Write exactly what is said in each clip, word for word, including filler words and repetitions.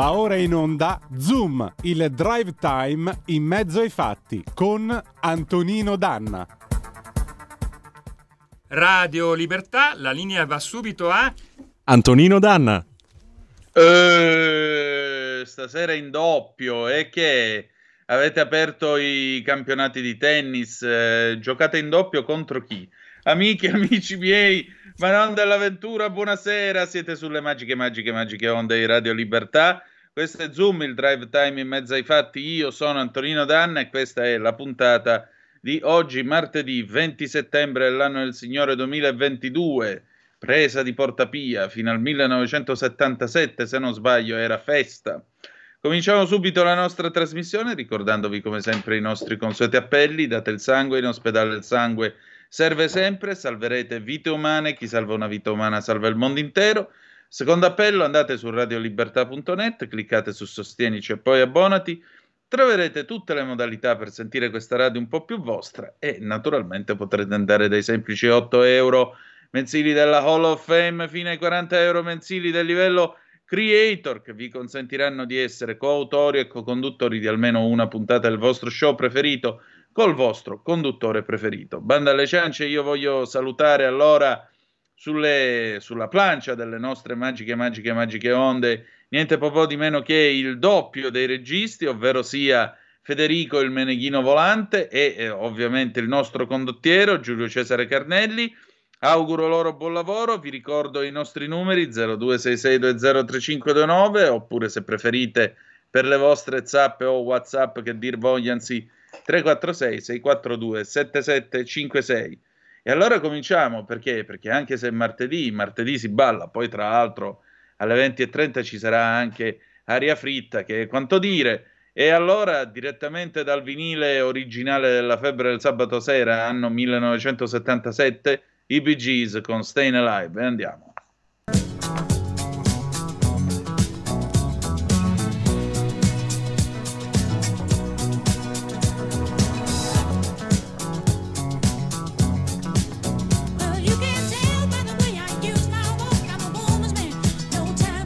Va ora in onda Zoom, il drive time in mezzo ai fatti con Antonino Danna. Radio Libertà, la linea va subito a Antonino Danna. Eh, stasera in doppio, è che avete aperto i campionati di tennis, eh, giocate in doppio contro chi? Amiche, amici miei, Manon dell'Avventura, buonasera, siete sulle magiche, magiche, magiche onde di Radio Libertà. Questo è Zoom, il drive time in mezzo ai fatti. Io sono Antonino Danna e questa è la puntata di oggi, martedì venti settembre dell'anno del Signore duemilaventidue, presa di Portapia. Fino al millenovecentosettantasette, se non sbaglio, era festa. Cominciamo subito la nostra trasmissione ricordandovi come sempre i nostri consueti appelli. Date il sangue, in ospedale il sangue serve sempre, salverete vite umane, chi salva una vita umana salva il mondo intero. Secondo appello, andate su radio libertà punto net, cliccate su sostienici e poi abbonati, troverete tutte le modalità per sentire questa radio un po' più vostra e naturalmente potrete andare dai semplici otto euro mensili della Hall of Fame fino ai quaranta euro mensili del livello Creator, che vi consentiranno di essere coautori e co-conduttori di almeno una puntata del vostro show preferito col vostro conduttore preferito. Banda alle ciance, io voglio salutare allora sulle, sulla plancia delle nostre magiche, magiche, magiche onde, niente po' di meno che il doppio dei registi, ovvero sia Federico il Meneghino Volante e eh, ovviamente il nostro condottiero Giulio Cesare Carnelli. Auguro loro buon lavoro, vi ricordo i nostri numeri zero due sei sei due zero tre cinque due nove, oppure se preferite per le vostre zappe o WhatsApp che dir vogliansi tre quattro sei sei quattro due sette sette cinque sei. E allora cominciamo, perché? Perché anche se è martedì, martedì si balla, poi tra l'altro alle venti e trenta ci sarà anche Aria Fritta, che è quanto dire. E allora direttamente dal vinile originale della Febbre del Sabato Sera, anno millenovecentosettantasette, i Bee Gees con Stayin' Alive, e andiamo. Time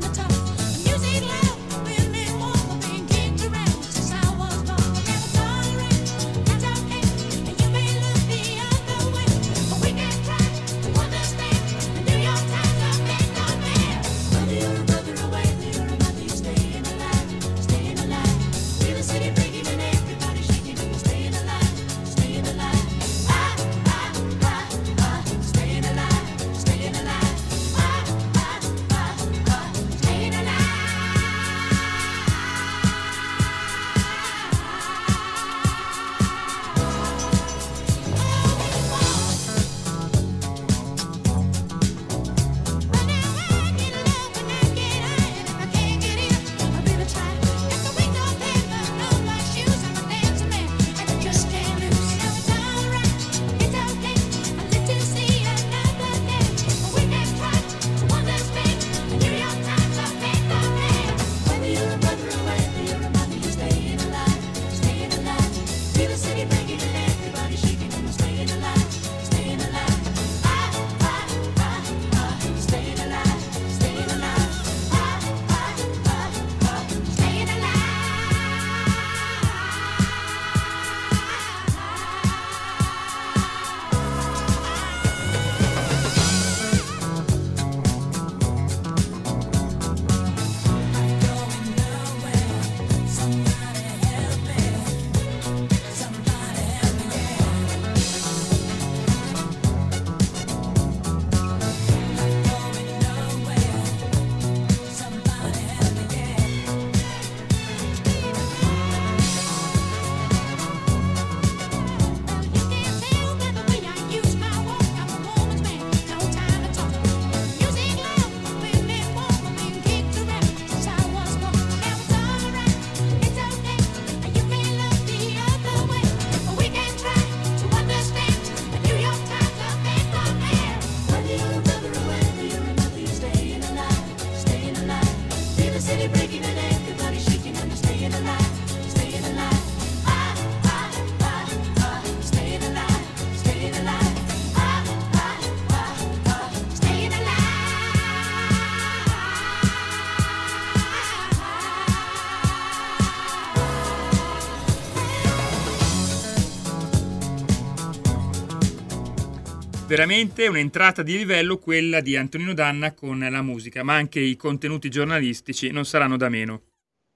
Veramente un'entrata di livello quella di Antonino Danna con la musica, ma anche i contenuti giornalistici non saranno da meno.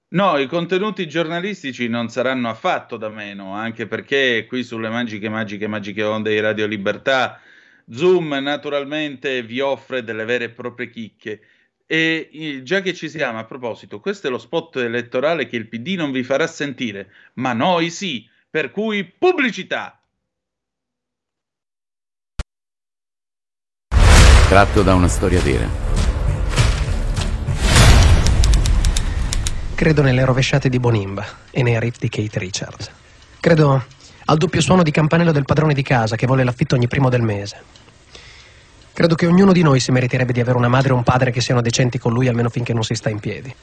No, i contenuti giornalistici non saranno affatto da meno, anche perché qui sulle magiche, magiche, magiche onde di Radio Libertà, Zoom naturalmente vi offre delle vere e proprie chicche. E già che ci siamo, a proposito, questo è lo spot elettorale che il P D non vi farà sentire, ma noi sì, per cui pubblicità! Tratto da una storia vera. Credo nelle rovesciate di Bonimba e nei riff di Keith Richards. Credo al doppio suono di campanello del padrone di casa che vuole l'affitto ogni primo del mese. Credo che ognuno di noi si meriterebbe di avere una madre e un padre che siano decenti con lui almeno finché non si sta in piedi.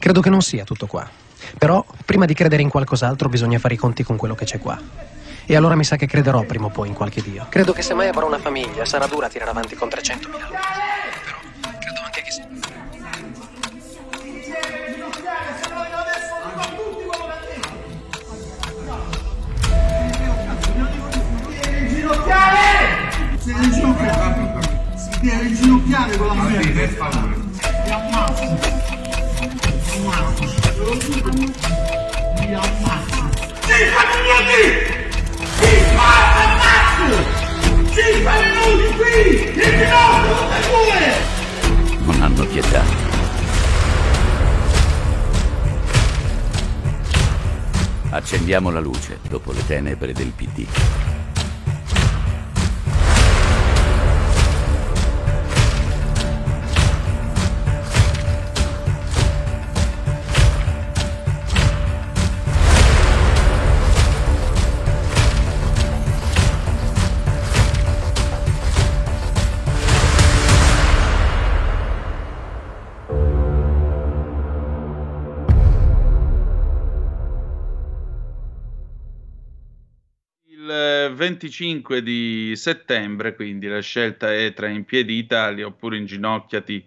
Credo che non sia tutto qua. Però, prima di credere in qualcos'altro, bisogna fare i conti con quello che c'è qua. E allora mi sa che crederò prima o poi in qualche Dio. Credo che se mai avrò una famiglia, sarà dura tirare avanti con trecentomila lire. Però, credo anche che se... Se ne ginocchiare, si deve ginocchiare con la mano. Sì, per favore. Mi ammazzo. Mi ammazzo. Te lo giuro. Mi ammazzo. Sì, fammi minuti! Sì, ammazzo! Sì, fammi minuti qui! Il ginocchio, tutte e due! Non hanno pietà. Accendiamo la luce dopo le tenebre del P D. venticinque di settembre, quindi la scelta è tra in piedi Italia oppure inginocchiati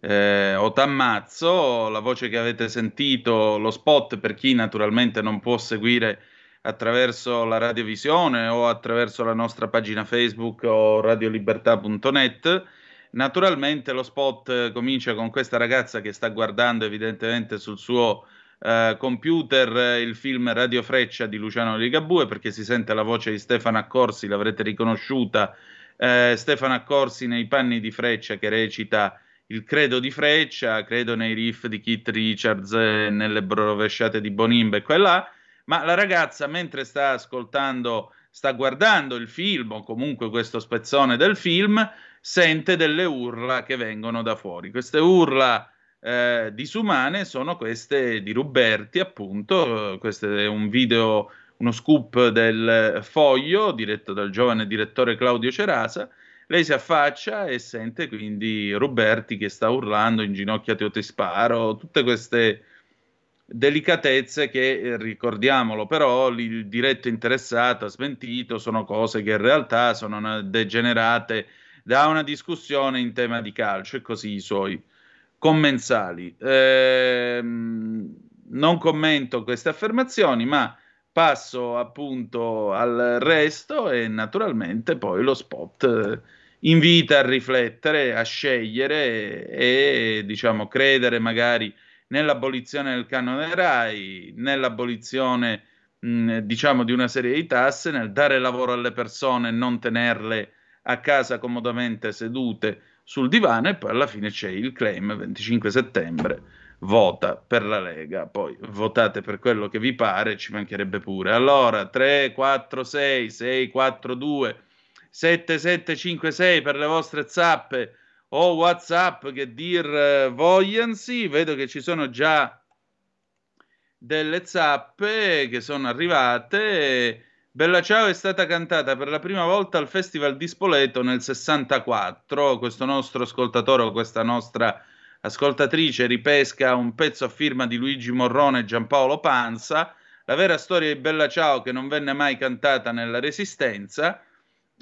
eh, o t'ammazzo. La voce che avete sentito, lo spot, per chi naturalmente non può seguire attraverso la radiovisione o attraverso la nostra pagina Facebook o radiolibertà punto net, naturalmente lo spot comincia con questa ragazza che sta guardando evidentemente sul suo Uh, computer il film Radio Freccia di Luciano Ligabue, perché si sente la voce di Stefano Accorsi, l'avrete riconosciuta, uh, Stefano Accorsi nei panni di Freccia che recita il credo di Freccia, credo nei riff di Keith Richards, eh, nelle rovesciate di Bonimba e qua e là. Ma la ragazza, mentre sta ascoltando, sta guardando il film o comunque questo spezzone del film, sente delle urla che vengono da fuori. Queste urla Eh, disumane sono queste di Ruberti, appunto. Questo è un video, uno scoop del Foglio diretto dal giovane direttore Claudio Cerasa. Lei si affaccia e sente quindi Ruberti che sta urlando inginocchiati o ti sparo, tutte queste delicatezze che, ricordiamolo però, il diretto interessato ha smentito, sono cose che in realtà sono degenerate da una discussione in tema di calcio e così i suoi commensali. Eh, non commento queste affermazioni, ma passo appunto al resto e naturalmente poi lo spot invita a riflettere, a scegliere e, e diciamo credere magari nell'abolizione del canone Rai, nell'abolizione mh, diciamo di una serie di tasse, nel dare lavoro alle persone e non tenerle a casa comodamente sedute sul divano, e poi alla fine c'è il claim venticinque settembre, vota per la Lega, poi votate per quello che vi pare, ci mancherebbe pure. Allora tre quattro sei sei quattro due sette sette cinque sei per le vostre zappe o WhatsApp che dir vogliansi. Vedo che ci sono già delle zappe che sono arrivate. Bella Ciao è stata cantata per la prima volta al Festival di Spoleto nel sessantaquattro. Questo nostro ascoltatore o questa nostra ascoltatrice ripesca un pezzo a firma di Luigi Morrone e Giampaolo Pansa, la vera storia di Bella Ciao che non venne mai cantata nella Resistenza.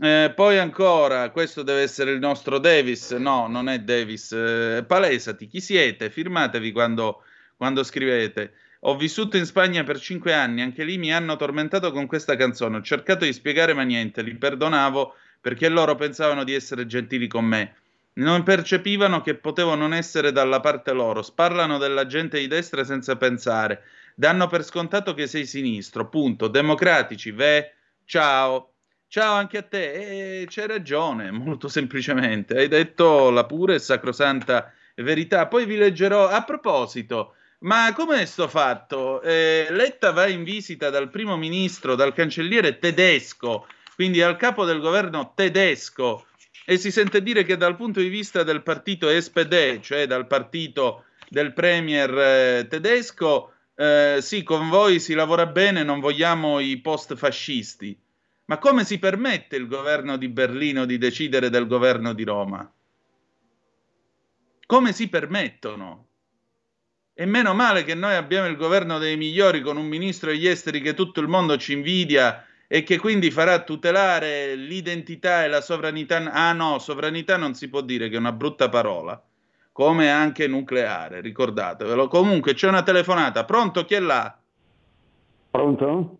Eh, poi ancora, questo deve essere il nostro Davis, no, non è Davis, eh, palesati, chi siete? Firmatevi quando, quando scrivete. Ho vissuto in Spagna per cinque anni, anche lì mi hanno tormentato con questa canzone, ho cercato di spiegare ma niente, li perdonavo perché loro pensavano di essere gentili con me. Non percepivano che potevo non essere dalla parte loro. Sparlano della gente di destra senza pensare. Danno per scontato che sei sinistro, punto. Democratici, ve, ciao. Ciao anche a te. E c'hai ragione, molto semplicemente. Hai detto la pura e sacrosanta verità. Poi vi leggerò, a proposito, ma com'è sto fatto? Eh, Letta va in visita dal primo ministro, dal cancelliere tedesco, quindi al capo del governo tedesco, e si sente dire che dal punto di vista del partito S P D, cioè dal partito del premier eh, tedesco, eh, sì, con voi si lavora bene, non vogliamo i post-fascisti. Ma come si permette il governo di Berlino di decidere del governo di Roma? Come si permettono? E meno male che noi abbiamo il governo dei migliori, con un ministro degli esteri che tutto il mondo ci invidia e che quindi farà tutelare l'identità e la sovranità. Ah no, sovranità non si può dire, che è una brutta parola, come anche nucleare, ricordatevelo. Comunque c'è una telefonata. Pronto, chi è là? Pronto?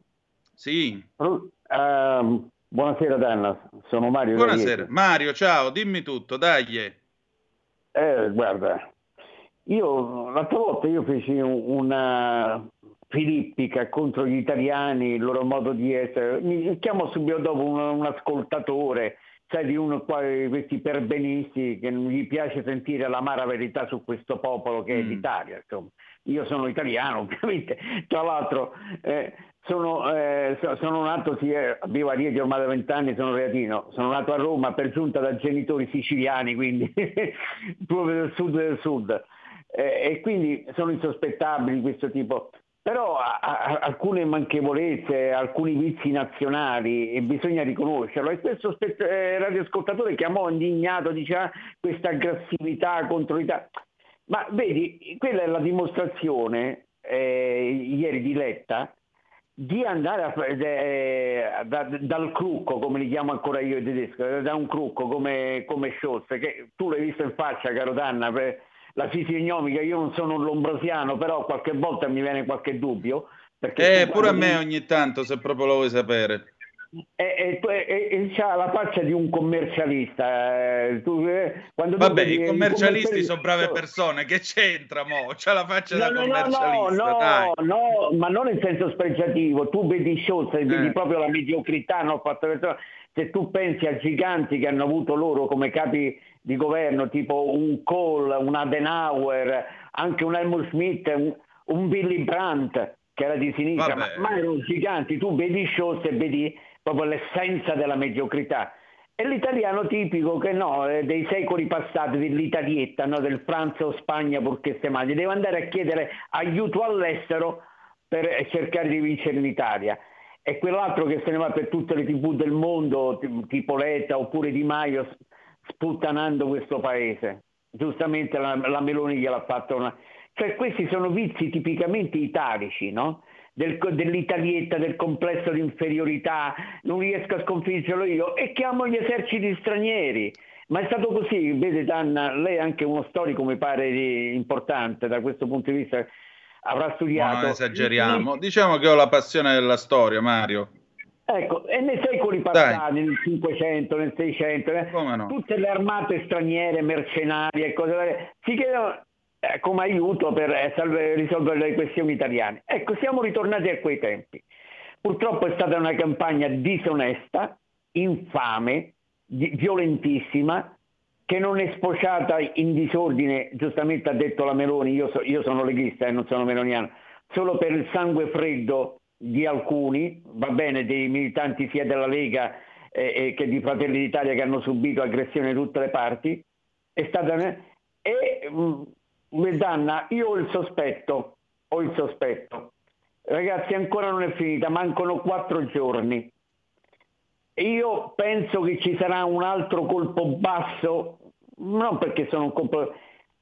Sì. Pro- uh, buonasera Danna, sono Mario. Buonasera Mario, ciao, dimmi tutto, dai. Eh, guarda, io l'altra volta io feci una filippica contro gli italiani, il loro modo di essere. Mi chiamo subito dopo un, un ascoltatore, sai, di uno qua, di questi perbenisti che non gli piace sentire l'amara verità su questo popolo che è mm. l'Italia. Insomma, io sono italiano, ovviamente, tra l'altro eh, sono, eh, sono nato, sì, vivo a Rieti ormai da vent'anni, sono reatino, sono nato a Roma per giunta da genitori siciliani, quindi proprio del sud del sud. Eh, e quindi sono insospettabili di questo tipo, però a, a, alcune manchevolezze, alcuni vizi nazionali, e bisogna riconoscerlo. E questo spett- eh, radioascoltatore chiamò indignato, dice ah, questa aggressività contro l'Italia. Ma vedi, quella è la dimostrazione eh, ieri di Letta di andare a, eh, da, dal crucco, come li chiamo ancora io i tedeschi, da un crucco come, come Scholz, che tu l'hai visto in faccia, caro Danna, per, la fisiognomica. Io non sono un lombrosiano, però qualche volta mi viene qualche dubbio, perché eh, pure a me ogni tanto, se proprio lo vuoi sapere. E c'ha la faccia di un commercialista. Eh, tu, eh, quando Vabbè, i commercialisti sono brave persone, che c'entra mo? C'ha la faccia no, da no, commercialista. No, no, dai. no, ma non in senso spregiativo. Tu vedi Scholz, eh. vedi proprio la mediocrità. No? Se tu pensi a giganti che hanno avuto loro come capi di governo, tipo un Kohl, un Adenauer, anche un Helmut Schmidt, un, un Willy Brandt che era di sinistra, ma, ma erano giganti. Tu vedi Scholz e vedi proprio l'essenza della mediocrità. È l'italiano tipico che no, dei secoli passati, dell'italietta, no, del Francia o Spagna, purché se male, deve andare a chiedere aiuto all'estero per cercare di vincere l'Italia. E quell'altro che se ne va per tutte le tivù del mondo, tipo Letta oppure Di Maio, sputtanando questo paese. Giustamente la, la Meloni gliel'ha fatto una... Cioè questi sono vizi tipicamente italici, no? Del, dell'italietta, del complesso di inferiorità, non riesco a sconfiggerlo io, e chiamo gli eserciti stranieri. Ma è stato così, vede Danna, lei è anche uno storico, mi pare importante da questo punto di vista, avrà studiato. No, non esageriamo, diciamo che ho la passione della storia, Mario. Ecco, e nei secoli passati, Dai. nel cinquecento, nel seicento, no? Tutte le armate straniere, mercenarie e cose varie, si chiedono eh, come aiuto per eh, salve, risolvere le questioni italiane. Ecco, siamo ritornati a quei tempi. Purtroppo è stata una campagna disonesta, infame, di- violentissima, che non è sfociata in disordine, giustamente ha detto la Meloni, io, so, io sono leghista e eh, non sono meloniano, solo per il sangue freddo di alcuni, va bene, dei militanti sia della Lega eh, eh, che di Fratelli d'Italia, che hanno subito aggressione da tutte le parti. È stata e mh, Danna, io ho il sospetto, ho il sospetto, ragazzi, ancora non è finita, mancano quattro giorni. Io penso che ci sarà un altro colpo basso, non perché sono un colpo,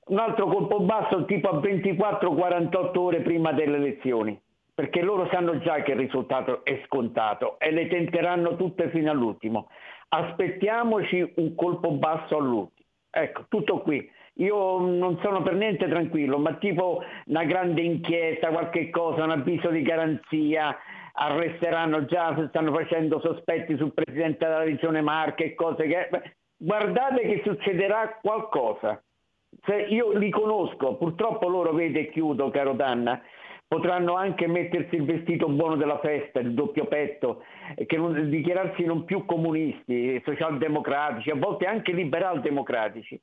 un altro colpo basso tipo a ventiquattro quarantotto ore prima delle elezioni, perché loro sanno già che il risultato è scontato e le tenteranno tutte fino all'ultimo. Aspettiamoci un colpo basso all'ultimo. Ecco, tutto qui. Io non sono per niente tranquillo, ma tipo una grande inchiesta, qualche cosa, un avviso di garanzia, arresteranno, già stanno facendo sospetti sul presidente della regione Marche e cose che... Guardate che succederà qualcosa. Se io li conosco, purtroppo loro, vede, chiudo caro Danna, potranno anche mettersi il vestito buono della festa, il doppio petto, che non, dichiararsi non più comunisti, socialdemocratici, a volte anche liberaldemocratici.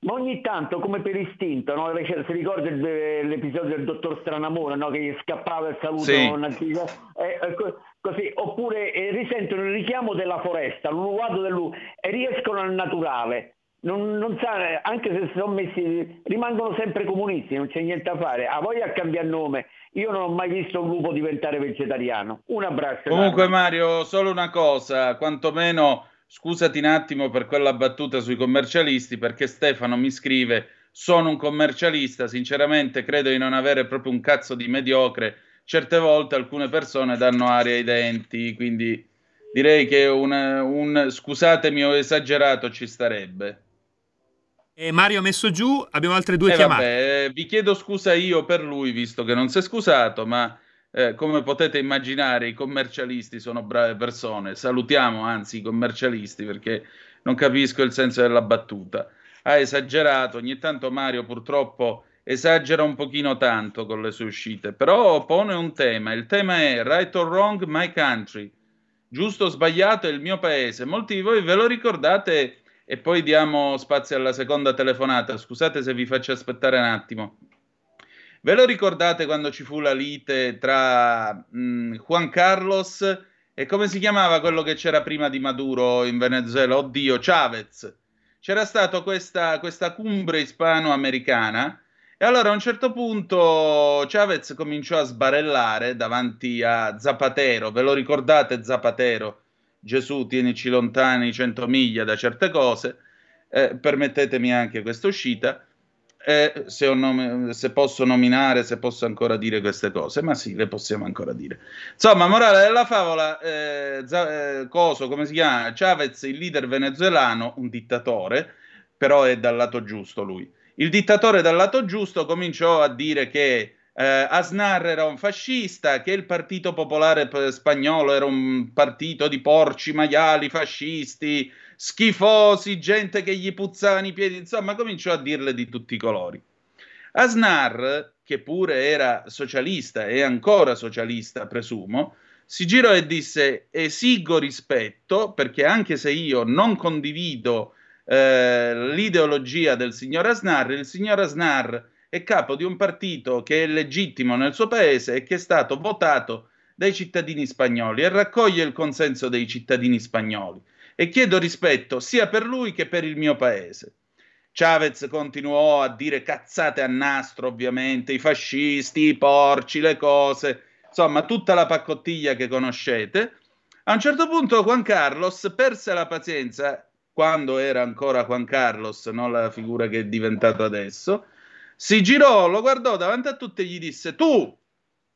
Ma ogni tanto, come per istinto, no? Si ricorda l'episodio del dottor Stranamore, no? Che gli scappava il saluto, sì, nazista, eh, eh, così. Oppure eh, risentono il richiamo della foresta, l'uguato dell'u, e riescono al naturale. Non, non sa, anche se sono messi, rimangono sempre comunisti, non c'è niente da fare. A voglia a cambiare nome. Io non ho mai visto un lupo diventare vegetariano. Un abbraccio. Comunque, Dario. Mario, solo una cosa, quantomeno scusati un attimo per quella battuta sui commercialisti, perché Stefano mi scrive: sono un commercialista, sinceramente credo di non avere proprio un cazzo di mediocre, certe volte alcune persone danno aria ai denti, quindi direi che una, un scusatemi ho esagerato ci starebbe. E Mario ha messo giù, abbiamo altre due eh chiamate. Vabbè, vi chiedo scusa io per lui, visto che non si è scusato, ma eh, come potete immaginare i commercialisti sono brave persone. Salutiamo anzi i commercialisti, perché non capisco il senso della battuta. Ha esagerato, ogni tanto Mario purtroppo esagera un pochino tanto con le sue uscite, però pone un tema. Il tema è Right or Wrong, My Country. Giusto o sbagliato è il mio paese. Molti di voi ve lo ricordate... E poi diamo spazio alla seconda telefonata. Scusate se vi faccio aspettare un attimo. Ve lo ricordate quando ci fu la lite tra mh, Juan Carlos e come si chiamava quello che c'era prima di Maduro in Venezuela? Oddio, Chavez. C'era stata questa, questa cumbre ispano-americana e allora a un certo punto Chavez cominciò a sbarellare davanti a Zapatero. Ve lo ricordate Zapatero? Gesù, tienici lontani cento miglia da certe cose, eh, permettetemi anche questa uscita, eh, se, nom- se posso nominare, se posso ancora dire queste cose, ma sì, le possiamo ancora dire. Insomma, morale della favola, eh, Z- eh, Coso, come si chiama? Chavez, il leader venezuelano, un dittatore, però è dal lato giusto lui. Il dittatore dal lato giusto cominciò a dire che Uh, Aznar era un fascista, che il Partito Popolare Spagnolo era un partito di porci, maiali, fascisti, schifosi, gente che gli puzzavano i piedi, insomma cominciò a dirle di tutti i colori. Aznar, che pure era socialista e ancora socialista presumo, si girò e disse: esigo rispetto, perché anche se io non condivido eh, l'ideologia del signor Aznar, il signor Aznar è capo di un partito che è legittimo nel suo paese e che è stato votato dai cittadini spagnoli e raccoglie il consenso dei cittadini spagnoli, e chiedo rispetto sia per lui che per il mio paese. Chavez continuò a dire cazzate a nastro, ovviamente, i fascisti, i porci, le cose, insomma tutta la paccottiglia che conoscete. A un certo punto Juan Carlos perse la pazienza, quando era ancora Juan Carlos, non la figura che è diventato adesso. Si girò, lo guardò davanti a tutti e gli disse: tu,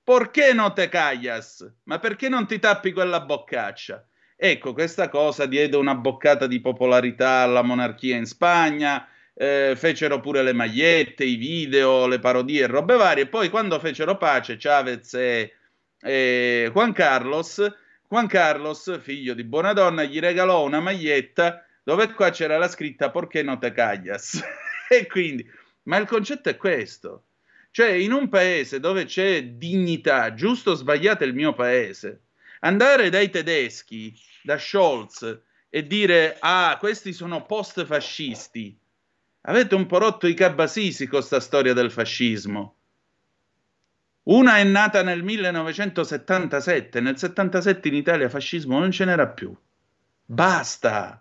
perché non te callas? Ma perché non ti tappi quella boccaccia? Ecco, questa cosa diede una boccata di popolarità alla monarchia in Spagna, eh, fecero pure le magliette, i video, le parodie e robe varie. Poi quando fecero pace Chavez e, e Juan Carlos, Juan Carlos, figlio di buona donna, gli regalò una maglietta dove qua c'era la scritta perché non te callas? E quindi... Ma il concetto è questo, cioè in un paese dove c'è dignità, giusto o sbagliato è il mio paese, andare dai tedeschi, da Scholz, e dire ah questi sono post fascisti, avete un po' rotto i cabasisi con sta storia del fascismo. Una è nata nel millenovecentosettantasette, nel settantasette in Italia fascismo non ce n'era più, basta,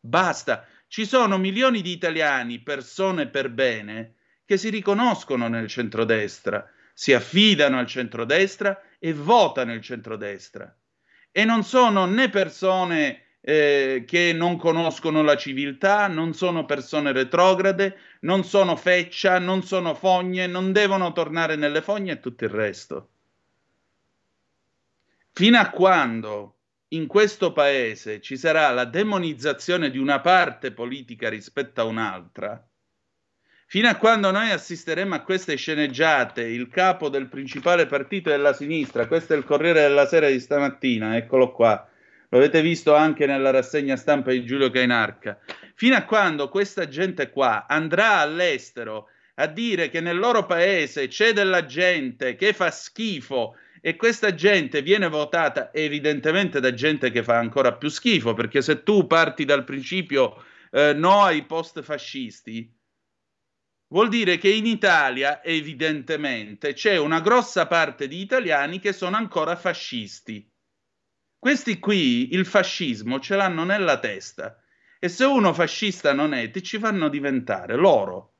basta. Ci sono milioni di italiani, persone per bene, che si riconoscono nel centrodestra, si affidano al centrodestra e votano il centrodestra. E non sono né persone eh, che non conoscono la civiltà, non sono persone retrograde, non sono feccia, non sono fogne, non devono tornare nelle fogne e tutto il resto. Fino a quando... in questo paese ci sarà la demonizzazione di una parte politica rispetto a un'altra, Fino a quando noi assisteremo a queste sceneggiate, il capo del principale partito della sinistra, questo è il Corriere della Sera di stamattina, eccolo qua, lo avete visto anche nella rassegna stampa di Giulio Cainarca, fino a quando questa gente qua andrà all'estero a dire che nel loro paese c'è della gente che fa schifo e questa gente viene votata evidentemente da gente che fa ancora più schifo, perché se tu parti dal principio eh, no ai post-fascisti, vuol dire che in Italia, evidentemente, c'è una grossa parte di italiani che sono ancora fascisti. Questi qui il fascismo ce l'hanno nella testa e se uno fascista non è, ti ci fanno diventare loro.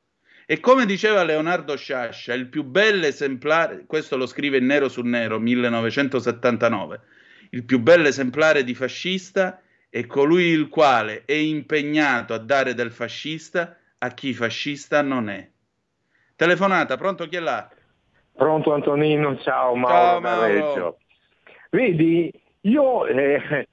E come diceva Leonardo Sciascia, il più bello esemplare, questo lo scrive in Nero su Nero, millenovecentosettantanove, il più bello esemplare di fascista è colui il quale è impegnato a dare del fascista a chi fascista non è. Telefonata, pronto, chi è là? Pronto Antonino, ciao Mauro. Ciao, Mauro. Vedi, io eh,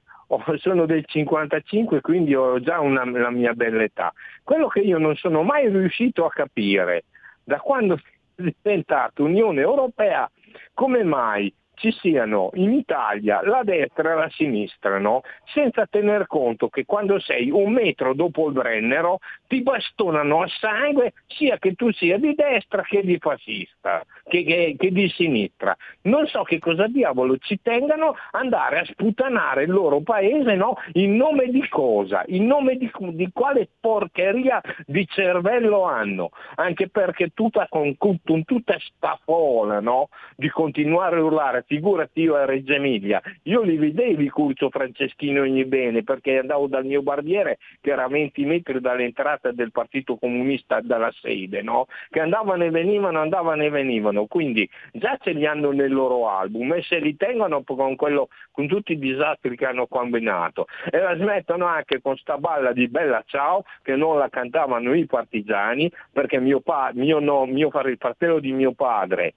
sono del cinquantacinque, quindi ho già una, la mia bella età. Quello che io non sono mai riuscito a capire, da quando è diventata Unione Europea, come mai ci siano in Italia la destra e la sinistra, no? Senza tener conto che quando sei un metro dopo il Brennero ti bastonano a sangue sia che tu sia di destra che di fascista, che, che, che di sinistra. Non so che cosa diavolo ci tengano andare a sputanare il loro paese, no? In nome di cosa? In nome di, di quale porcheria di cervello hanno? Anche perché tutta con, con tutta sta fola, no? Di continuare a urlare, figurati io a Reggio Emilia, io li vedevi Curcio, Franceschino e Ognibene, perché andavo dal mio barbiere che era a venti metri dall'entrata del Partito Comunista, dalla sede, no? Che andavano e venivano, andavano e venivano, quindi già ce li hanno nel loro album e se li tengono con, quello, con tutti i disastri che hanno combinato e la smettono anche con sta balla di Bella Ciao che non la cantavano i partigiani, perché mio, pa- mio, no, mio il fratello di mio padre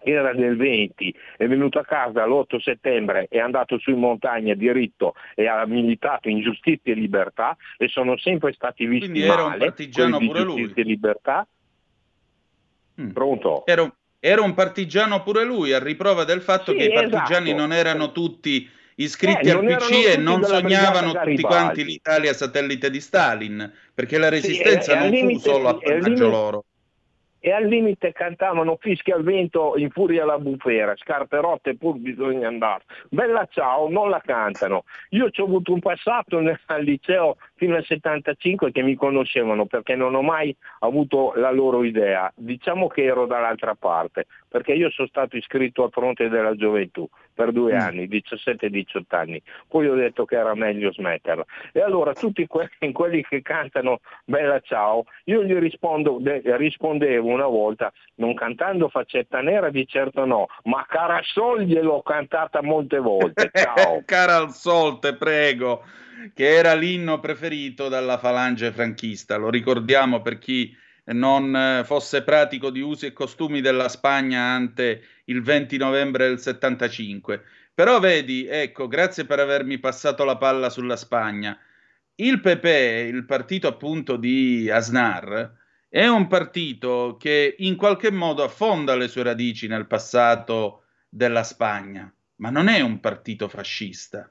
che era del venti, è venuto a casa l'otto settembre, è andato su in montagna diritto e ha militato in Giustizia e Libertà e sono sempre stati visti male. Quindi era un partigiano pure lui. Giustizia e Libertà. Mm. Pronto? Era un, era un partigiano pure lui, a riprova del fatto sì, che esatto. I partigiani non erano tutti iscritti eh, al P C e non sognavano tutti quanti l'Italia satellite di Stalin, perché la resistenza sì, non limite, fu solo appannaggio loro. E al limite cantavano Fischi al vento, in furia alla bufera, scarpe rotte pur bisogna andare, Bella Ciao non la cantano. Io ci ho avuto un passato nel, al liceo fino al settantacinque che mi conoscevano perché non ho mai avuto la loro idea, diciamo che ero dall'altra parte perché io sono stato iscritto al Fronte della Gioventù per due anni, diciassette diciotto anni, poi ho detto che era meglio smetterla e allora tutti quelli, quelli che cantano Bella Ciao io gli rispondo, de, rispondevo una volta non cantando Faccetta Nera di certo no, ma Carassol gliel'ho cantata molte volte, ciao. Carassol, te prego, che era l'inno preferito dalla falange franchista, lo ricordiamo per chi non fosse pratico di usi e costumi della Spagna ante il venti novembre del settantacinque. Però vedi, ecco, grazie per avermi passato la palla sulla Spagna. Il P P, il partito appunto di Aznar, è un partito che in qualche modo affonda le sue radici nel passato della Spagna, ma non è un partito fascista.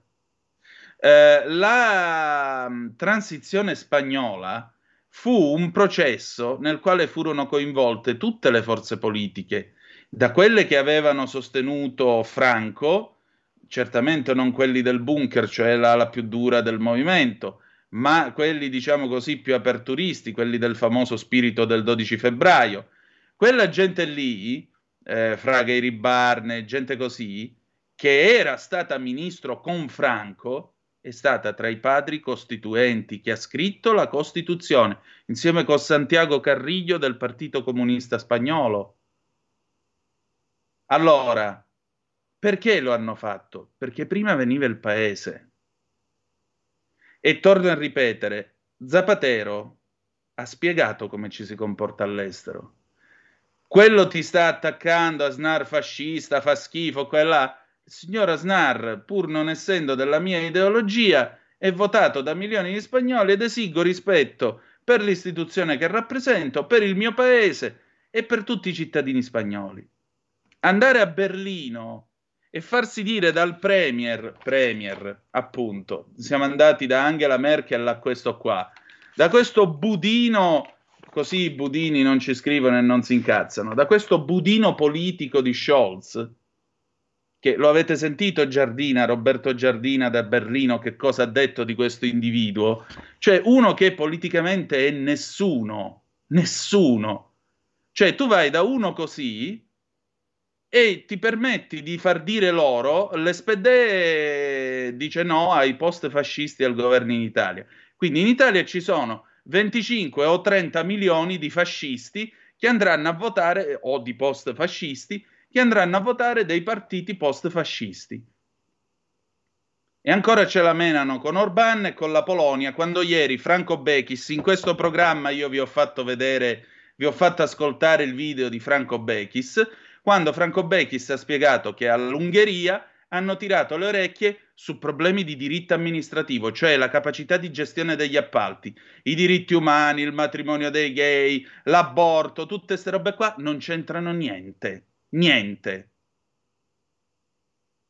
Eh, la mh, transizione spagnola fu un processo nel quale furono coinvolte tutte le forze politiche, da quelle che avevano sostenuto Franco, certamente non quelli del bunker, cioè l'ala più dura del movimento, ma quelli, diciamo così, più aperturisti, quelli del famoso spirito del dodici febbraio. Quella gente lì, eh, Fraga Iribarne, gente così, che era stata ministro con Franco, è stata tra i padri costituenti che ha scritto la Costituzione, insieme con Santiago Carrillo del Partito Comunista Spagnolo. Allora, perché lo hanno fatto? Perché prima veniva il paese. E torno a ripetere, Zapatero ha spiegato come ci si comporta all'estero. Quello ti sta attaccando, Aznar fascista, fa schifo, quella. Il signor Aznar, pur non essendo della mia ideologia, è votato da milioni di spagnoli ed esigo rispetto per l'istituzione che rappresento, per il mio paese e per tutti i cittadini spagnoli. Andare a Berlino e farsi dire dal Premier, Premier appunto, siamo andati da Angela Merkel a questo qua, da questo budino, così i budini non ci scrivono e non si incazzano, da questo budino politico di Scholz, che lo avete sentito Giardina, Roberto Giardina da Berlino, che cosa ha detto di questo individuo? Cioè uno che politicamente è nessuno, nessuno. Cioè tu vai da uno così e ti permetti di far dire loro l'esse pi di dice no ai post fascisti e al governo in Italia. Quindi in Italia ci sono venticinque o trenta milioni di fascisti che andranno a votare, o di post fascisti, che andranno a votare dei partiti post fascisti. E ancora ce la menano con Orbán e con la Polonia, quando ieri Franco Bechis, in questo programma io vi ho fatto vedere, vi ho fatto ascoltare il video di Franco Bechis, quando Franco Bechis ha spiegato che all'Ungheria hanno tirato le orecchie su problemi di diritto amministrativo, cioè la capacità di gestione degli appalti, i diritti umani, il matrimonio dei gay, l'aborto, tutte queste robe qua non c'entrano niente, niente.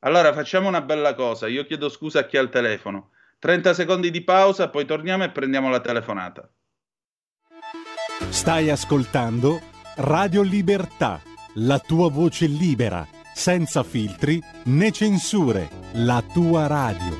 Allora facciamo una bella cosa, io chiedo scusa a chi ha il telefono, trenta secondi di pausa, poi torniamo e prendiamo la telefonata. Stai ascoltando Radio Libertà, la tua voce libera, senza filtri né censure, la tua radio.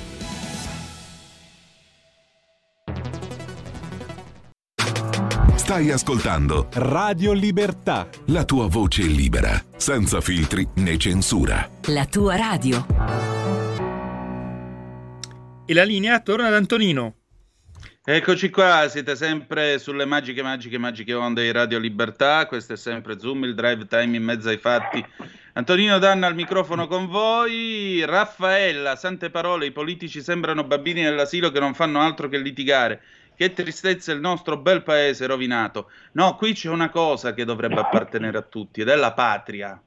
Stai ascoltando Radio Libertà, la tua voce libera, senza filtri né censura. La tua radio. E la linea torna ad Antonino. Eccoci qua, siete sempre sulle magiche, magiche, magiche onde di Radio Libertà. Questo è sempre Zoom, il drive time in mezzo ai fatti. Antonino Danna al microfono con voi. Raffaella, sante parole, i politici sembrano bambini nell'asilo che non fanno altro che litigare. Che tristezza, il nostro bel paese rovinato. No, qui c'è una cosa che dovrebbe appartenere a tutti ed è la patria.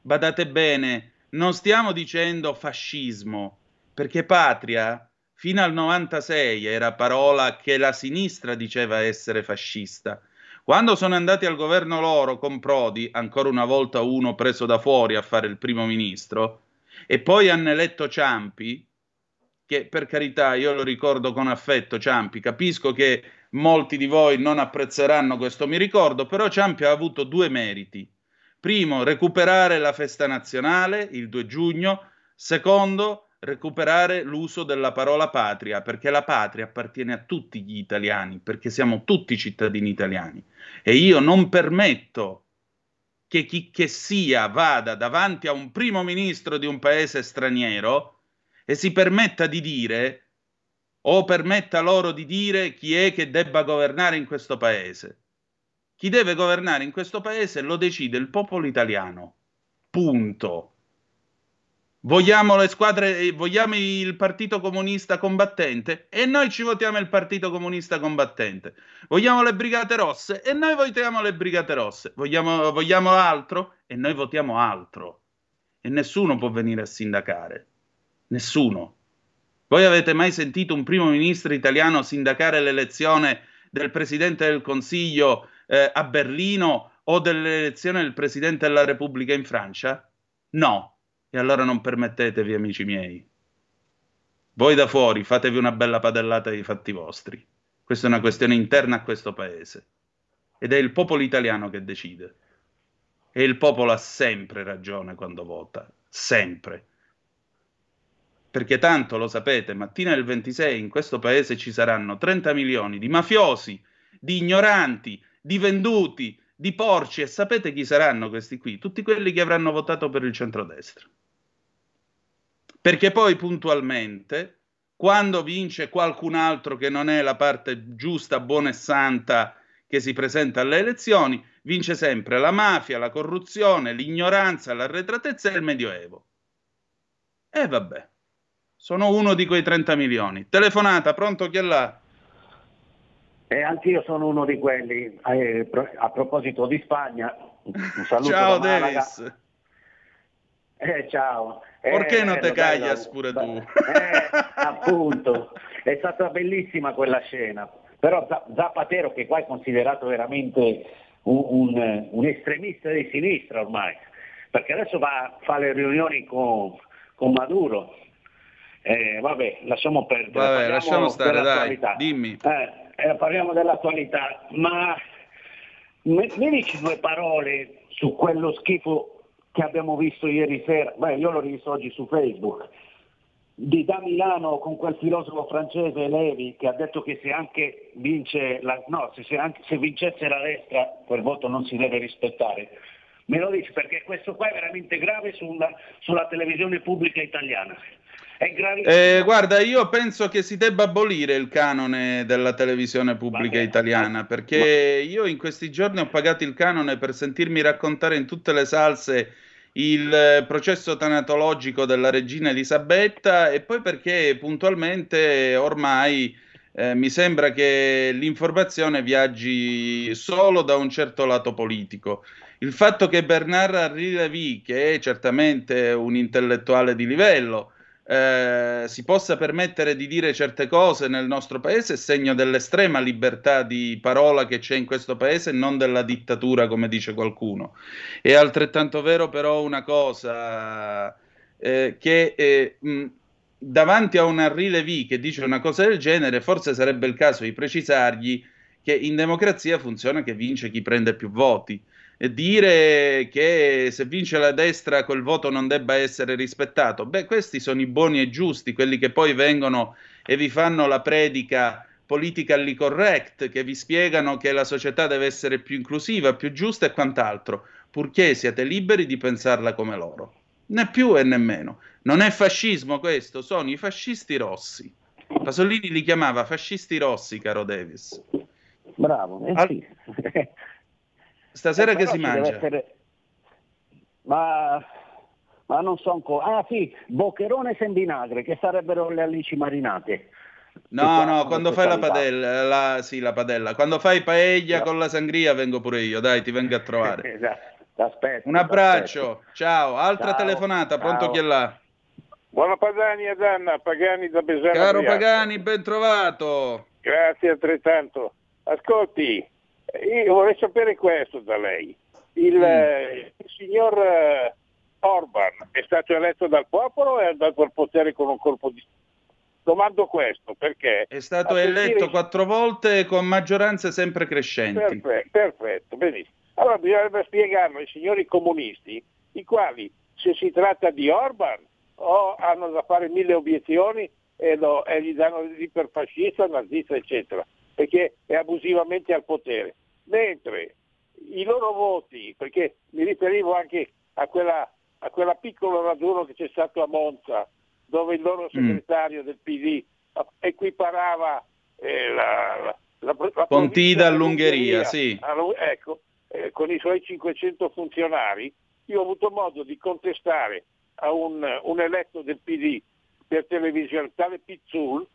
Badate bene, non stiamo dicendo fascismo. Perché patria, fino al novantasei, era parola che la sinistra diceva essere fascista. Quando sono andati al governo loro con Prodi, ancora una volta uno preso da fuori a fare il primo ministro, e poi hanno eletto Ciampi, che per carità io lo ricordo con affetto Ciampi, capisco che molti di voi non apprezzeranno questo mi ricordo, però Ciampi ha avuto due meriti. Primo, recuperare la festa nazionale il due giugno, secondo, recuperare l'uso della parola patria, perché la patria appartiene a tutti gli italiani, perché siamo tutti cittadini italiani e io non permetto che chi che sia vada davanti a un primo ministro di un paese straniero e si permetta di dire o permetta loro di dire chi è che debba governare in questo paese. Chi deve governare in questo paese lo decide il popolo italiano, punto. Vogliamo le squadre, vogliamo il Partito Comunista Combattente e noi ci votiamo il Partito Comunista Combattente. Vogliamo le Brigate Rosse e noi votiamo le Brigate Rosse. Vogliamo, vogliamo altro e noi votiamo altro. E nessuno può venire a sindacare. Nessuno. Voi avete mai sentito un primo ministro italiano sindacare l'elezione del Presidente del Consiglio eh, a Berlino o dell'elezione del Presidente della Repubblica in Francia? No. E allora non permettetevi, amici miei. Voi da fuori fatevi una bella padellata dei fatti vostri. Questa è una questione interna a questo paese. Ed è il popolo italiano che decide. E il popolo ha sempre ragione quando vota. Sempre. Perché tanto, lo sapete, mattina del ventisei in questo paese ci saranno trenta milioni di mafiosi, di ignoranti, di venduti, di porci, e sapete chi saranno questi qui? Tutti quelli che avranno votato per il centrodestra. Perché poi puntualmente quando vince qualcun altro che non è la parte giusta, buona e santa che si presenta alle elezioni, vince sempre la mafia, la corruzione, l'ignoranza, l'arretratezza e il Medioevo. E vabbè, sono uno di quei trenta milioni. Telefonata, pronto, chi è là? Eh, anch'io sono uno di quelli. Eh, a proposito di Spagna, un saluto ciao da Davis. Eh, ciao. Perché eh, non te cagli pure tu? Eh, appunto, è stata bellissima quella scena. Però Zapatero, che qua è considerato veramente un, un, un estremista di sinistra ormai, perché adesso va, fa le riunioni con, con Maduro. Eh, vabbè, lasciamo perdere. Vabbè, lasciamo stare, dai, dimmi. Eh, Eh, parliamo dell'attualità, ma mi, mi dici due parole su quello schifo che abbiamo visto ieri sera? Beh, io l'ho rivisto oggi su Facebook, di da Milano con quel filosofo francese Levi, che ha detto che se anche vince la, no, se, se, anche, se vincesse la destra quel voto non si deve rispettare. Me lo dici, perché questo qua è veramente grave sulla, sulla televisione pubblica italiana. È eh, guarda, io penso che si debba abolire il canone della televisione pubblica italiana, perché io in questi giorni ho pagato il canone per sentirmi raccontare in tutte le salse il processo tanatologico della regina Elisabetta, e poi perché puntualmente ormai eh, mi sembra che l'informazione viaggi solo da un certo lato politico. Il fatto che Bernard Henri Lévy, che è certamente un intellettuale di livello, Eh, si possa permettere di dire certe cose nel nostro paese è segno dell'estrema libertà di parola che c'è in questo paese, non della dittatura come dice qualcuno. È altrettanto vero però una cosa, eh, che eh, mh, davanti a un Henri Lévy che dice una cosa del genere forse sarebbe il caso di precisargli che in democrazia funziona che vince chi prende più voti. Dire che se vince la destra quel voto non debba essere rispettato, beh, questi sono i buoni e giusti, quelli che poi vengono e vi fanno la predica politically correct, che vi spiegano che la società deve essere più inclusiva, più giusta e quant'altro, purché siate liberi di pensarla come loro, né più e né meno. Non è fascismo questo, sono i fascisti rossi. Pasolini li chiamava fascisti rossi, caro Davis. Bravo, eh sì. Al- Stasera eh, che si mangia? Essere... Ma... ma non so ancora. Ah sì, boccherone sen vinagre, che sarebbero le alici marinate. No, no, quando fai la padella, la... sì, la padella, quando fai paella no. con la sangria vengo pure io, dai, ti vengo a trovare. Esatto. T'aspetto, un abbraccio, t'aspetto. Ciao, altra ciao, telefonata, ciao. Pronto chi è là? Buona Padania, Danna, Pagani da Besano. Caro Brianza. Pagani, ben trovato. Grazie altrettanto. Ascolti. Io vorrei sapere questo da lei. Il, mm. eh, il signor eh, Orban è stato eletto dal popolo o è andato al potere con un colpo di... Domando questo perché... È stato eletto dire... quattro volte con maggioranze sempre crescenti. Perfetto, perfetto, benissimo. Allora bisognerebbe spiegarlo ai signori comunisti, i quali se si tratta di Orban o hanno da fare mille obiezioni e, lo, e gli danno l'iperfascista, nazista, eccetera, perché è abusivamente al potere, mentre i loro voti, perché mi riferivo anche a quella a quella piccolo raduno che c'è stato a Monza, dove il loro segretario mm. del P D equiparava eh, la, la, la, la Pontida all'Ungheria, sì. Allo, ecco, eh, con i suoi cinquecento funzionari, io ho avuto modo di contestare a un, un eletto del P D per televisione, tale Pizzul,